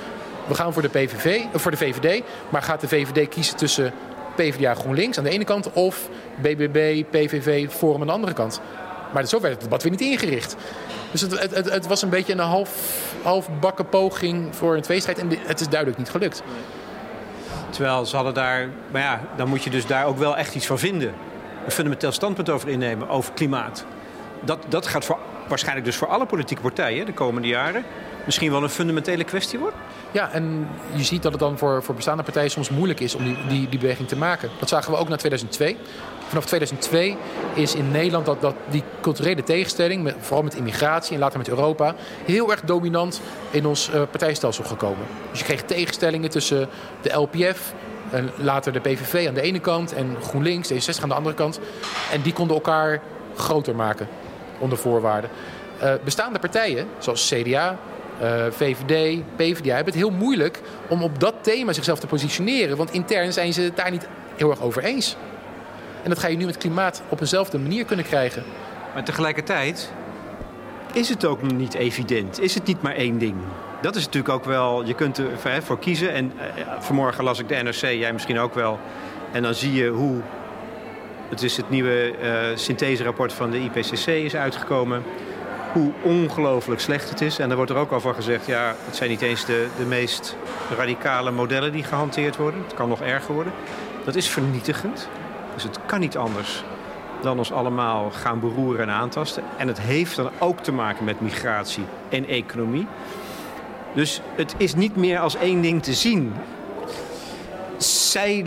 we gaan voor de VVD, maar gaat de VVD kiezen tussen PvdA GroenLinks aan de ene kant of BBB, PVV, Forum aan de andere kant? Maar zo werd het debat weer niet ingericht. Dus het was een beetje een halfbakken poging voor een tweestrijd. En het is duidelijk niet gelukt. Terwijl ze hadden daar... Maar ja, dan moet je dus daar ook wel echt iets van vinden. Een fundamenteel standpunt over innemen, over klimaat. Dat gaat waarschijnlijk dus voor alle politieke partijen de komende jaren misschien wel een fundamentele kwestie wordt. Ja, en je ziet dat het dan voor bestaande partijen soms moeilijk is om die beweging te maken. Dat zagen we ook na 2002. Vanaf 2002 is in Nederland dat die culturele tegenstelling, vooral met immigratie en later met Europa, heel erg dominant in ons partijstelsel gekomen. Dus je kreeg tegenstellingen tussen de LPF en later de PVV aan de ene kant en GroenLinks, D66 aan de andere kant. En die konden elkaar groter maken onder voorwaarden. Bestaande partijen, zoals CDA, VVD, PvdA, hebben het heel moeilijk om op dat thema zichzelf te positioneren. Want intern zijn ze het daar niet heel erg over eens. En dat ga je nu met klimaat op eenzelfde manier kunnen krijgen. Maar tegelijkertijd is het ook niet evident. Is het niet maar één ding? Dat is natuurlijk ook wel... Je kunt ervoor kiezen. En vanmorgen las ik de NRC, jij misschien ook wel. En dan zie je hoe... Het is het nieuwe syntheserapport van de IPCC is uitgekomen. Hoe ongelooflijk slecht het is. En daar wordt er ook al van gezegd, ja, het zijn niet eens de meest radicale modellen die gehanteerd worden. Het kan nog erger worden. Dat is vernietigend. Dus het kan niet anders dan ons allemaal gaan beroeren en aantasten. En het heeft dan ook te maken met migratie en economie. Dus het is niet meer als één ding te zien. Zij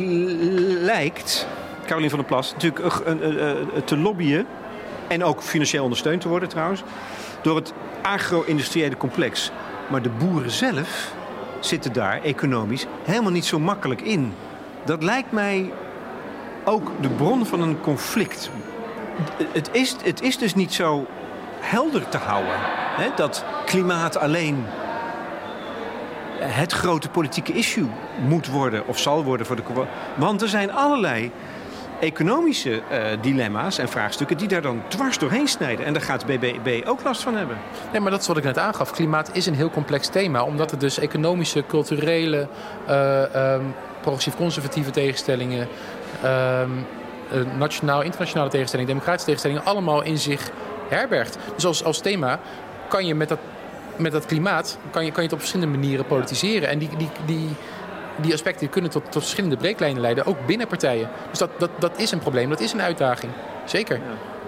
lijkt, Caroline van der Plas, natuurlijk te lobbyen. En ook financieel ondersteund te worden trouwens. Door het agro-industriële complex. Maar de boeren zelf zitten daar economisch helemaal niet zo makkelijk in. Dat lijkt mij ook de bron van een conflict. Het is dus niet zo helder te houden. Hè, dat klimaat alleen het grote politieke issue moet worden of zal worden voor de. Want er zijn allerlei economische dilemma's en vraagstukken die daar dan dwars doorheen snijden. En daar gaat BBB ook last van hebben. Nee, maar dat is wat ik net aangaf. Klimaat is een heel complex thema, omdat het dus economische, culturele, progressief-conservatieve tegenstellingen, nationaal, internationale tegenstellingen, democratische tegenstellingen, allemaal in zich herbergt. Dus als thema kan je met dat klimaat kan je het op verschillende manieren politiseren. En die aspecten kunnen tot verschillende breeklijnen leiden, ook binnen partijen. Dus dat is een probleem, dat is een uitdaging. Zeker. Ja.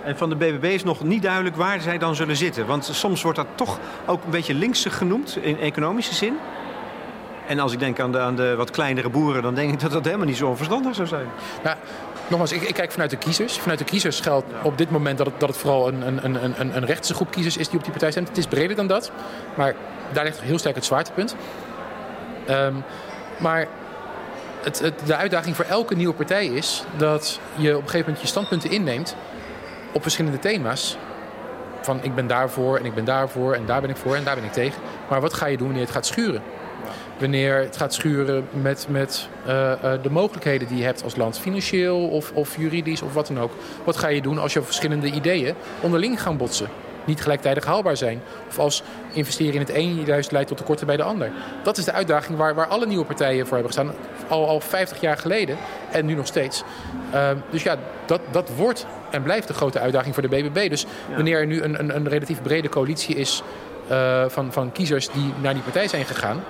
En van de BBB is nog niet duidelijk waar zij dan zullen zitten. Want soms wordt dat toch ook een beetje linksig genoemd, in economische zin. En als ik denk aan de wat kleinere boeren, dan denk ik dat dat helemaal niet zo onverstandig zou zijn. Nou, nogmaals, ik kijk vanuit de kiezers. Vanuit de kiezers geldt op dit moment dat het vooral een rechtse groep kiezers is die op die partij stemt. Het is breder dan dat, maar daar ligt heel sterk het zwaartepunt. Maar de uitdaging voor elke nieuwe partij is dat je op een gegeven moment je standpunten inneemt op verschillende thema's. Van ik ben daarvoor en ik ben daarvoor en daar ben ik voor en daar ben ik tegen. Maar wat ga je doen wanneer het gaat schuren? Wanneer het gaat schuren met de mogelijkheden die je hebt als land. Financieel of juridisch of wat dan ook. Wat ga je doen als je verschillende ideeën onderling gaan botsen? Niet gelijktijdig haalbaar zijn. Of als investeren in het een juist leidt tot tekorten bij de ander. Dat is de uitdaging waar alle nieuwe partijen voor hebben gestaan. Al 50 jaar geleden en nu nog steeds. Dus ja, dat wordt en blijft de grote uitdaging voor de BBB. Dus wanneer er nu een relatief brede coalitie is van kiezers die naar die partij zijn gegaan.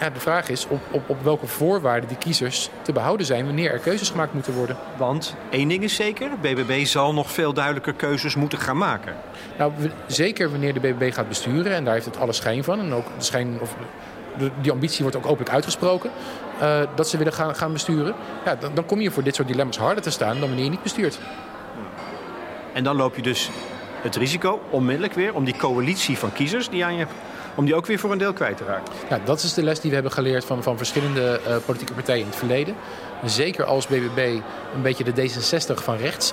Ja, de vraag is op welke voorwaarden die kiezers te behouden zijn wanneer er keuzes gemaakt moeten worden. Want één ding is zeker, de BBB zal nog veel duidelijker keuzes moeten gaan maken. Nou, zeker wanneer de BBB gaat besturen, en daar heeft het alle schijn van. En ook de schijn, of die ambitie wordt ook openlijk uitgesproken, dat ze willen gaan besturen. Ja, dan kom je voor dit soort dilemma's harder te staan dan wanneer je niet bestuurt. En dan loop je dus het risico onmiddellijk weer om die coalitie van kiezers die aan je hebt, om die ook weer voor een deel kwijt te raken. Ja, dat is de les die we hebben geleerd van verschillende politieke partijen in het verleden. Zeker als BBB een beetje de D66 van rechts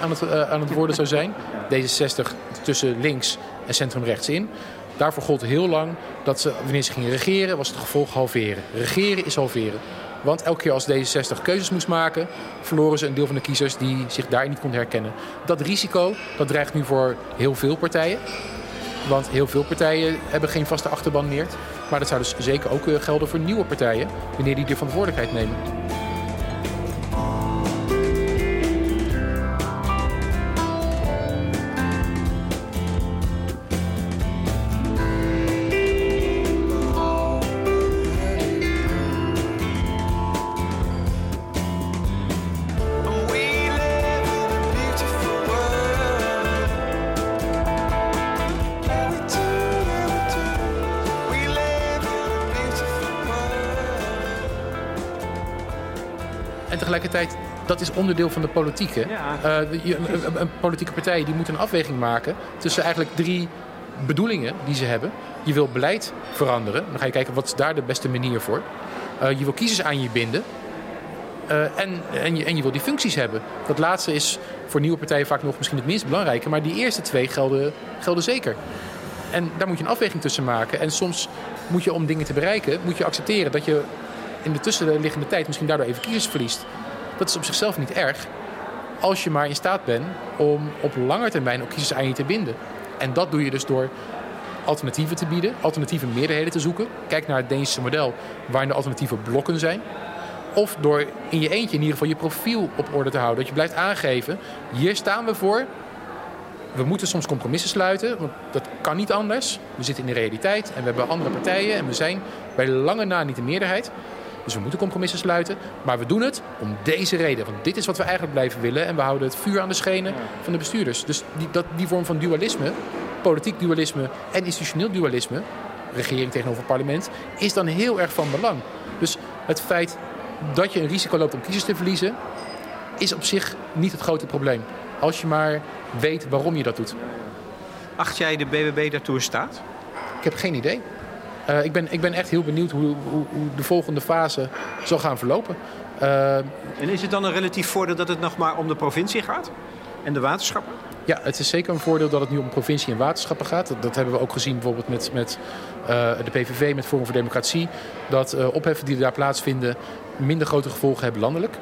aan het worden zou zijn. D66 tussen links en centrumrechts in. Daarvoor gold heel lang dat ze, wanneer ze gingen regeren, was het gevolg halveren. Regeren is halveren. Want elke keer als D66 keuzes moest maken, verloren ze een deel van de kiezers die zich daar niet kon herkennen. Dat risico, dat dreigt nu voor heel veel partijen. Want heel veel partijen hebben geen vaste achterban meer. Maar dat zou dus zeker ook gelden voor nieuwe partijen, wanneer die de verantwoordelijkheid nemen. Tegelijkertijd, dat is onderdeel van de politiek. Hè? Ja. Een politieke partij die moet een afweging maken tussen eigenlijk drie bedoelingen die ze hebben. Je wil beleid veranderen. Dan ga je kijken, wat is daar de beste manier voor? Je wil kiezers aan je binden. En je wil die functies hebben. Dat laatste is voor nieuwe partijen vaak nog misschien het minst belangrijke. Maar die eerste twee gelden zeker. En daar moet je een afweging tussen maken. En soms moet je, om dingen te bereiken, moet je accepteren dat je in de tussenliggende tijd misschien daardoor even kiezers verliest. Dat is op zichzelf niet erg, als je maar in staat bent om op lange termijn ook kiezers aan je te binden. En dat doe je dus door alternatieven te bieden, alternatieve meerderheden te zoeken. Kijk naar het Deense model, waarin de alternatieve blokken zijn. Of door in je eentje in ieder geval je profiel op orde te houden. Dat je blijft aangeven, hier staan we voor. We moeten soms compromissen sluiten, want dat kan niet anders. We zitten in de realiteit en we hebben andere partijen en we zijn bij lange na niet de meerderheid. Dus we moeten compromissen sluiten. Maar we doen het om deze reden. Want dit is wat we eigenlijk blijven willen. En we houden het vuur aan de schenen van de bestuurders. Dus die vorm van dualisme, politiek dualisme en institutioneel dualisme, regering tegenover parlement, is dan heel erg van belang. Dus het feit dat je een risico loopt om kiezers te verliezen, is op zich niet het grote probleem. Als je maar weet waarom je dat doet. Acht jij de BBB daartoe in staat? Ik heb geen idee. Ik ben echt heel benieuwd hoe de volgende fase zal gaan verlopen. En is het dan een relatief voordeel dat het nog maar om de provincie gaat? En de waterschappen? Ja, het is zeker een voordeel dat het nu om provincie en waterschappen gaat. Dat hebben we ook gezien bijvoorbeeld met de PVV, met Forum voor Democratie. Dat opheffen die daar plaatsvinden minder grote gevolgen hebben landelijk.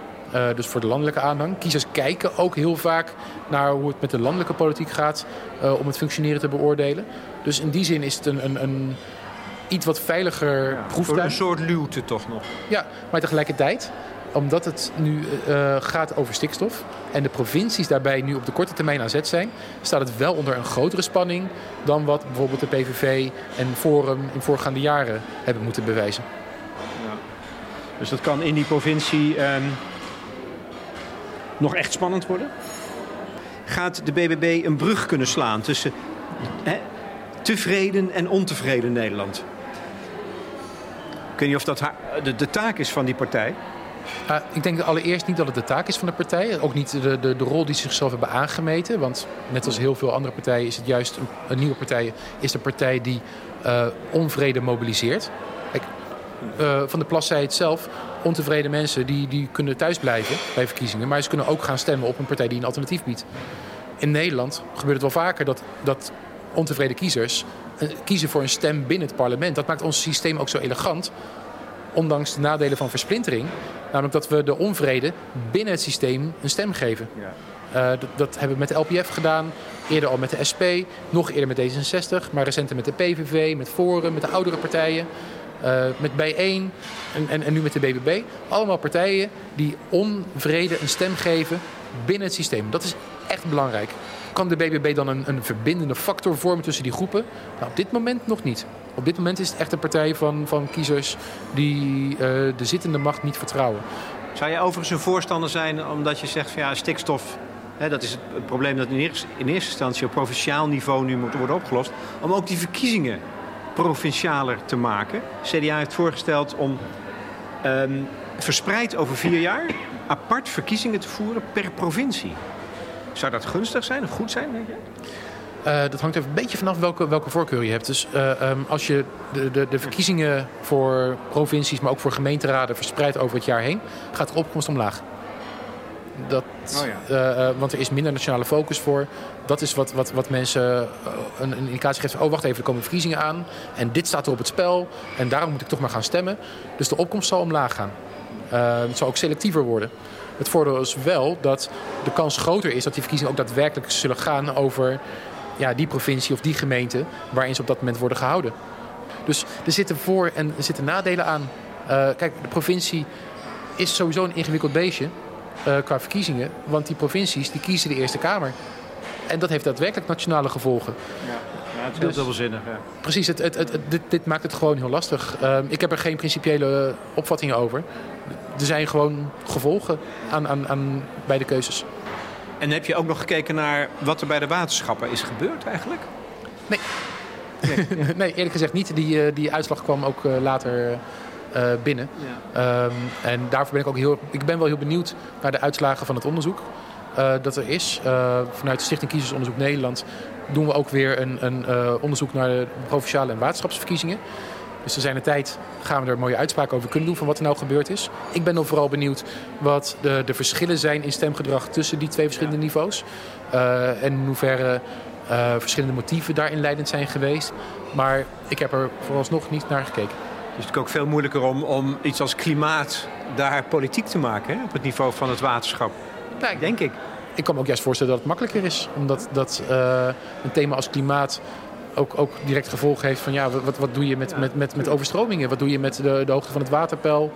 Dus voor de landelijke aanhang. Kiezers kijken ook heel vaak naar hoe het met de landelijke politiek gaat, om het functioneren te beoordelen. Dus in die zin is het een iets wat veiliger proeftuin. Een soort luwte toch nog. Ja, maar tegelijkertijd, omdat het nu gaat over stikstof en de provincies daarbij nu op de korte termijn aan zet zijn, staat het wel onder een grotere spanning dan wat bijvoorbeeld de PVV en Forum in voorgaande jaren hebben moeten bewijzen. Ja. Dus dat kan in die provincie nog echt spannend worden? Gaat de BBB een brug kunnen slaan tussen tevreden en ontevreden Nederland? Ik weet niet of dat de taak is van die partij. Ik denk allereerst niet dat het de taak is van de partij. Ook niet de rol die ze zichzelf hebben aangemeten. Want net als heel veel andere partijen is het juist een nieuwe partij, is de partij die onvrede mobiliseert. Kijk, van de plasszijde zelf ontevreden mensen die kunnen thuisblijven bij verkiezingen. Maar ze kunnen ook gaan stemmen op een partij die een alternatief biedt. In Nederland gebeurt het wel vaker dat ontevreden kiezers kiezen voor een stem binnen het parlement. Dat maakt ons systeem ook zo elegant, ondanks de nadelen van versplintering. Namelijk dat we de onvrede binnen het systeem een stem geven. Ja. Dat hebben we met de LPF gedaan, eerder al met de SP, nog eerder met D66, maar recenter met de PVV, met Forum, met de oudere partijen, met Bijeen en nu met de BBB. Allemaal partijen die onvrede een stem geven binnen het systeem. Dat is echt belangrijk. Kan de BBB dan een verbindende factor vormen tussen die groepen? Nou, op dit moment nog niet. Op dit moment is het echt een partij van kiezers die de zittende macht niet vertrouwen. Zou jij overigens een voorstander zijn omdat je zegt van ja, stikstof, hè, dat is het probleem dat in eerste instantie op provinciaal niveau nu moet worden opgelost, om ook die verkiezingen provincialer te maken? CDA heeft voorgesteld om verspreid over 4 jaar apart verkiezingen te voeren per provincie. Zou dat gunstig zijn of goed zijn, denk je? Dat hangt even een beetje vanaf welke voorkeur je hebt. Dus als je de verkiezingen voor provincies, maar ook voor gemeenteraden verspreidt over het jaar heen, gaat de opkomst omlaag. Want er is minder nationale focus voor. Dat is wat mensen een indicatie geeft van, oh wacht even, er komen verkiezingen aan en dit staat er op het spel en daarom moet ik toch maar gaan stemmen. Dus de opkomst zal omlaag gaan. Het zal ook selectiever worden. Het voordeel is wel dat de kans groter is dat die verkiezingen ook daadwerkelijk zullen gaan over die provincie of die gemeente waarin ze op dat moment worden gehouden. Dus er zitten voor- en er zitten nadelen aan. Kijk, de provincie is sowieso een ingewikkeld beestje qua verkiezingen. Want die provincies die kiezen de Eerste Kamer. En dat heeft daadwerkelijk nationale gevolgen. Ja, het is heel dubbelzinnig. Ja. Precies, dit maakt het gewoon heel lastig. Ik heb er geen principiële opvattingen over. Er zijn gewoon gevolgen aan beide keuzes. En heb je ook nog gekeken naar wat er bij de waterschappen is gebeurd eigenlijk? Nee, nee, eerlijk gezegd niet. Die uitslag kwam ook later binnen. Ja. En daarvoor ben ik ook heel benieuwd naar de uitslagen van het onderzoek dat er is. Vanuit de Stichting Kiezersonderzoek Nederland doen we ook weer een onderzoek naar de provinciale en waterschapsverkiezingen. Dus er zijn een tijd, gaan we er mooie uitspraken over kunnen doen van wat er nou gebeurd is. Ik ben dan vooral benieuwd wat de verschillen zijn in stemgedrag tussen die twee verschillende niveaus. En in hoeverre verschillende motieven daarin leidend zijn geweest. Maar ik heb er vooralsnog niet naar gekeken. Het is natuurlijk ook veel moeilijker om iets als klimaat daar politiek te maken, hè? Op het niveau van het waterschap, denk ik. Ik kan me ook juist voorstellen dat het makkelijker is. Omdat een thema als klimaat ook direct gevolg heeft van wat doe je met overstromingen? Wat doe je met de hoogte van het waterpeil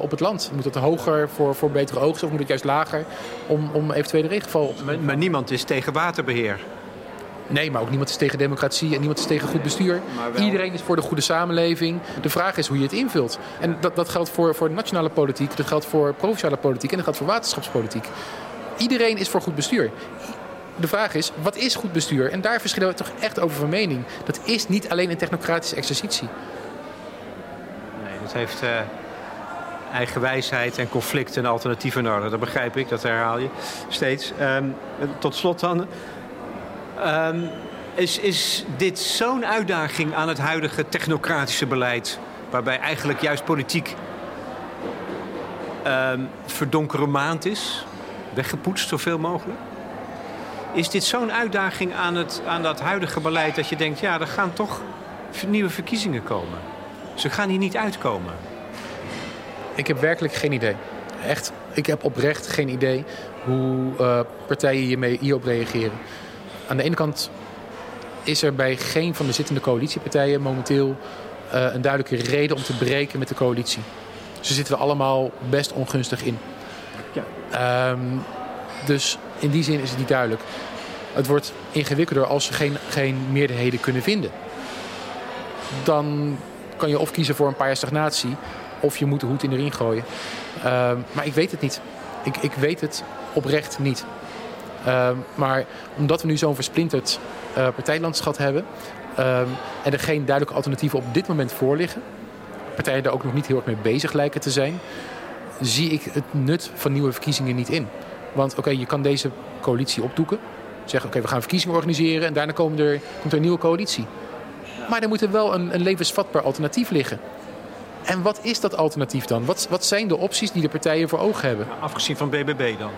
op het land? Moet dat hoger voor betere oogst of moet het juist lager om eventuele regenval? Maar niemand is tegen waterbeheer. Nee, maar ook niemand is tegen democratie en niemand is tegen goed bestuur. Iedereen is voor de goede samenleving. De vraag is hoe je het invult. En dat geldt voor nationale politiek, dat geldt voor provinciale politiek en dat geldt voor waterschapspolitiek. Iedereen is voor goed bestuur. De vraag is, wat is goed bestuur? En daar verschillen we toch echt over van mening. Dat is niet alleen een technocratische exercitie. Nee, dat heeft eigen wijsheid en conflict en alternatieven nodig. Dat begrijp ik, dat herhaal je steeds. Tot slot dan. Is dit zo'n uitdaging aan het huidige technocratische beleid, waarbij eigenlijk juist politiek verdonkere maand is, weggepoetst zoveel mogelijk? Is dit zo'n uitdaging aan dat huidige beleid dat je denkt, er gaan toch nieuwe verkiezingen komen? Ze gaan hier niet uitkomen. Ik heb werkelijk geen idee. Echt, ik heb oprecht geen idee hoe partijen hierop reageren. Aan de ene kant is er bij geen van de zittende coalitiepartijen momenteel een duidelijke reden om te breken met de coalitie. Ze zitten er allemaal best ongunstig in. Ja. Dus in die zin is het niet duidelijk. Het wordt ingewikkelder als ze geen meerderheden kunnen vinden. Dan kan je of kiezen voor een paar jaar stagnatie, of je moet de hoed in de ring gooien. Maar ik weet het niet. Ik weet het oprecht niet. Maar omdat we nu zo'n versplinterd partijlandschap hebben, en er geen duidelijke alternatieven op dit moment voor liggen, partijen daar ook nog niet heel erg mee bezig lijken te zijn, zie ik het nut van nieuwe verkiezingen niet in. Want je kan deze coalitie opdoeken. Zeggen, we gaan verkiezingen organiseren en daarna komt er een nieuwe coalitie. Maar er moet er wel een levensvatbaar alternatief liggen. En wat is dat alternatief dan? Wat zijn de opties die de partijen voor ogen hebben? Nou, afgezien van BBB dan?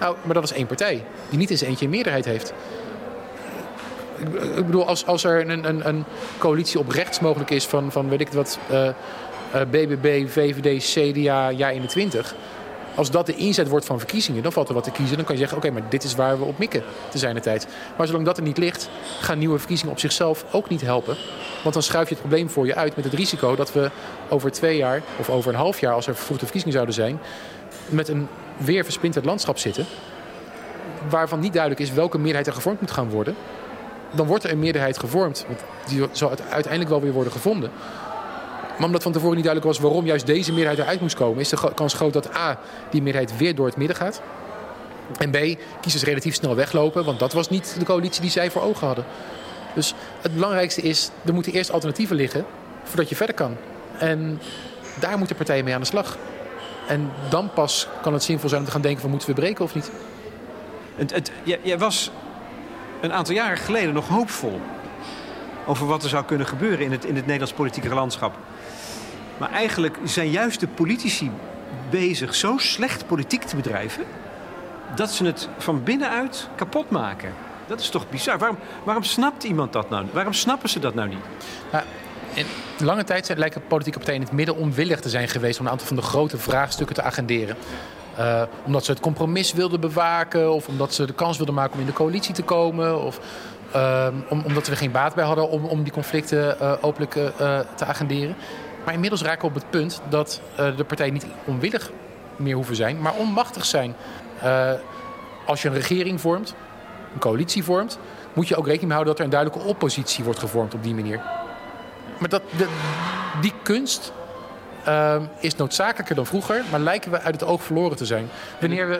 Nou, maar dat is één partij die niet eens eentje een meerderheid heeft. Ik bedoel, als er een coalitie op rechts mogelijk is van weet ik wat, BBB, VVD, CDA, JA21... Als dat de inzet wordt van verkiezingen, dan valt er wat te kiezen. Dan kan je zeggen, oké, maar dit is waar we op mikken te zijner tijd. Maar zolang dat er niet ligt, gaan nieuwe verkiezingen op zichzelf ook niet helpen. Want dan schuif je het probleem voor je uit met het risico dat we over 2 jaar... of over een half jaar, als er vervroegde verkiezingen zouden zijn, met een weer versplinterd landschap zitten, waarvan niet duidelijk is welke meerderheid er gevormd moet gaan worden. Dan wordt er een meerderheid gevormd. Want die zal uiteindelijk wel weer worden gevonden. Maar omdat van tevoren niet duidelijk was waarom juist deze meerderheid eruit moest komen, is de kans groot dat A, die meerderheid weer door het midden gaat. En B, kiezers relatief snel weglopen, want dat was niet de coalitie die zij voor ogen hadden. Dus het belangrijkste is, er moeten eerst alternatieven liggen voordat je verder kan. En daar moeten partijen mee aan de slag. En dan pas kan het zinvol zijn om te gaan denken van, moeten we breken of niet? Jij was een aantal jaren geleden nog hoopvol over wat er zou kunnen gebeuren in het Nederlands politieke landschap. Maar eigenlijk zijn juist de politici bezig zo slecht politiek te bedrijven, dat ze het van binnenuit kapot maken. Dat is toch bizar? Waarom snapt iemand dat nou? Waarom snappen ze dat nou niet? Ja, in lange tijd lijken politieke partijen in het midden onwillig te zijn geweest om een aantal van de grote vraagstukken te agenderen. Omdat ze het compromis wilden bewaken, of omdat ze de kans wilden maken om in de coalitie te komen, of omdat we er geen baat bij hadden om die conflicten openlijk te agenderen. Maar inmiddels raken we op het punt dat de partijen niet onwillig meer hoeven zijn, maar onmachtig zijn. Als je een regering vormt, een coalitie vormt, moet je ook rekening houden dat er een duidelijke oppositie wordt gevormd op die manier. Maar die kunst is noodzakelijker dan vroeger, maar lijken we uit het oog verloren te zijn. Wanneer we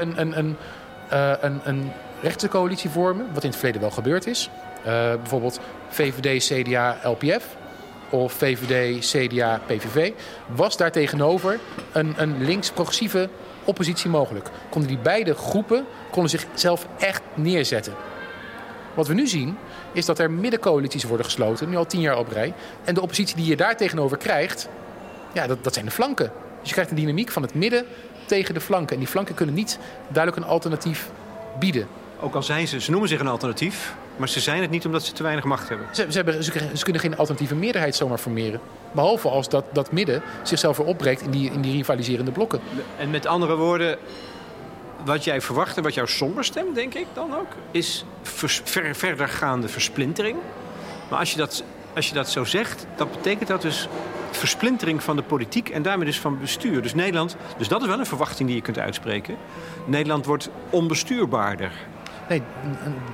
een rechtse coalitie vormen, wat in het verleden wel gebeurd is, bijvoorbeeld VVD, CDA, LPF... of VVD, CDA, PVV, was daar tegenover een links-progressieve oppositie mogelijk. Konden die beide groepen zichzelf echt neerzetten. Wat we nu zien, is dat er middencoalities worden gesloten, nu al 10 jaar op rij. En de oppositie die je daar tegenover krijgt, ja, dat zijn de flanken. Dus je krijgt een dynamiek van het midden tegen de flanken. En die flanken kunnen niet duidelijk een alternatief bieden. Ook al zijn ze noemen zich een alternatief, maar ze zijn het niet omdat ze te weinig macht hebben. Ze kunnen geen alternatieve meerderheid zomaar formeren. Behalve als dat midden zichzelf weer opbreekt in die rivaliserende blokken. En met andere woorden, wat jij verwacht en wat jou somber stemt, denk ik dan ook, is verdergaande versplintering. Maar als je dat zo zegt, dan betekent dat dus versplintering van de politiek en daarmee dus van bestuur. Dus Nederland, dus dat is wel een verwachting die je kunt uitspreken. Nederland wordt onbestuurbaarder. Nee,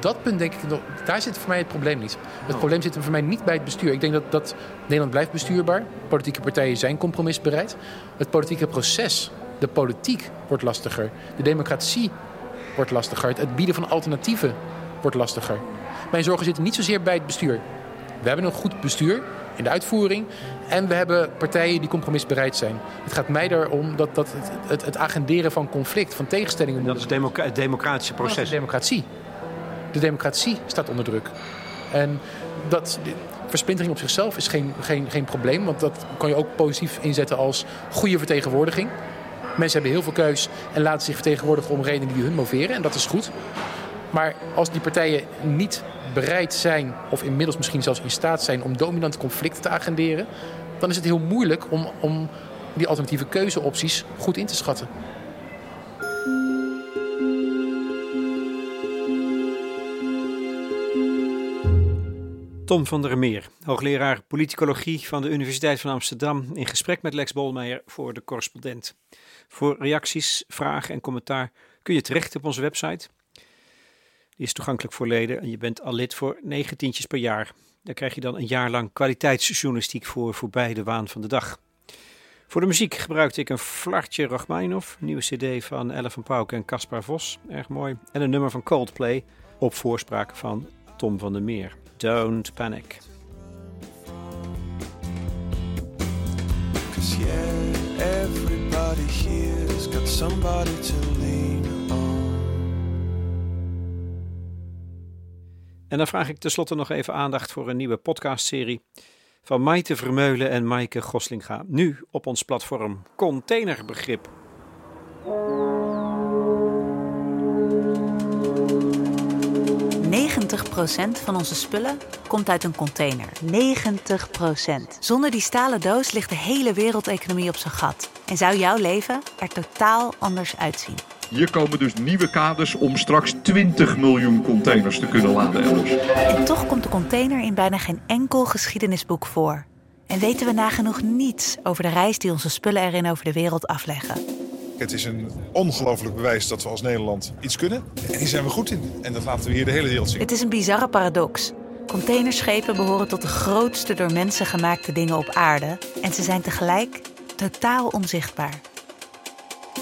dat punt denk ik, daar zit voor mij het probleem niet. Het probleem zit voor mij niet bij het bestuur. Ik denk dat Nederland blijft bestuurbaar. Politieke partijen zijn compromisbereid. Het politieke proces, de politiek wordt lastiger. De democratie wordt lastiger. Het bieden van alternatieven wordt lastiger. Mijn zorgen zitten niet zozeer bij het bestuur. We hebben een goed bestuur in de uitvoering en we hebben partijen die compromisbereid zijn. Het gaat mij erom dat het agenderen van conflict, van tegenstellingen. En dat is het democratische proces. Dat is de democratie. De democratie staat onder druk. En versplintering op zichzelf is geen probleem, want dat kan je ook positief inzetten als goede vertegenwoordiging. Mensen hebben heel veel keus en laten zich vertegenwoordigen om redenen die hun moveren en dat is goed. Maar als die partijen niet bereid zijn, of inmiddels misschien zelfs in staat zijn om dominante conflicten te agenderen, dan is het heel moeilijk om die alternatieve keuzeopties goed in te schatten. Tom van der Meer, hoogleraar politicologie van de Universiteit van Amsterdam, in gesprek met Lex Bolmeijer voor De Correspondent. Voor reacties, vragen en commentaar kun je terecht op onze website. Die is toegankelijk voor leden en je bent al lid voor 19 tientjes per jaar. Daar krijg je dan een jaar lang kwaliteitsjournalistiek voor voorbij de waan van de dag. Voor de muziek gebruikte ik een flartje Rachmaninoff, nieuwe cd van Elle van Pauwke en Caspar Vos, erg mooi. En een nummer van Coldplay op voorspraak van Tom van der Meer. Don't Panic. En dan vraag ik tenslotte nog even aandacht voor een nieuwe podcastserie van Maite Vermeulen en Maaike Goslinga. Nu op ons platform Containerbegrip. ...90% van onze spullen komt uit een container. 90%. Zonder die stalen doos ligt de hele wereldeconomie op zijn gat. En zou jouw leven er totaal anders uitzien. Hier komen dus nieuwe kaders om straks 20 miljoen containers te kunnen laden elders. En toch komt de container in bijna geen enkel geschiedenisboek voor. En weten we nagenoeg niets over de reis die onze spullen erin over de wereld afleggen. Het is een ongelooflijk bewijs dat we als Nederland iets kunnen. En hier zijn we goed in. En dat laten we hier de hele wereld zien. Het is een bizarre paradox. Containerschepen behoren tot de grootste door mensen gemaakte dingen op aarde. En ze zijn tegelijk totaal onzichtbaar.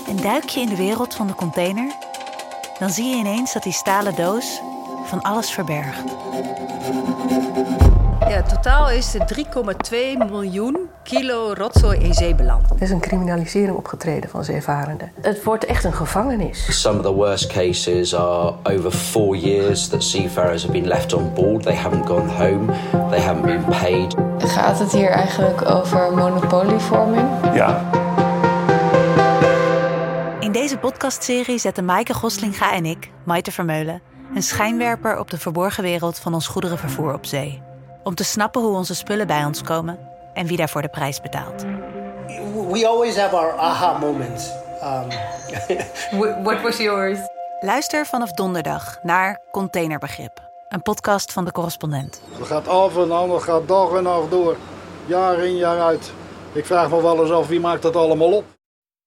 En duik je in de wereld van de container, dan zie je ineens dat die stalen doos van alles verbergt. Ja, totaal is er 3,2 miljoen kilo rotzooi in zee beland. Er is een criminalisering opgetreden van zeevarenden. Het wordt echt een gevangenis. Some of the worst cases are over 4 years that seafarers have been left on board. They haven't gone home. They haven't been paid. Gaat het hier eigenlijk over monopolievorming? Ja. In deze podcastserie zetten Maaike Goslinga en ik, Maite Vermeulen, een schijnwerper op de verborgen wereld van ons goederenvervoer op zee. Om te snappen hoe onze spullen bij ons komen en wie daarvoor de prijs betaalt. We always have our aha moments. What was yours? Luister vanaf donderdag naar Containerbegrip, een podcast van De Correspondent. Het gaat af en aan, het gaat dag en nacht door, jaar in jaar uit. Ik vraag me wel eens af wie maakt dat allemaal op.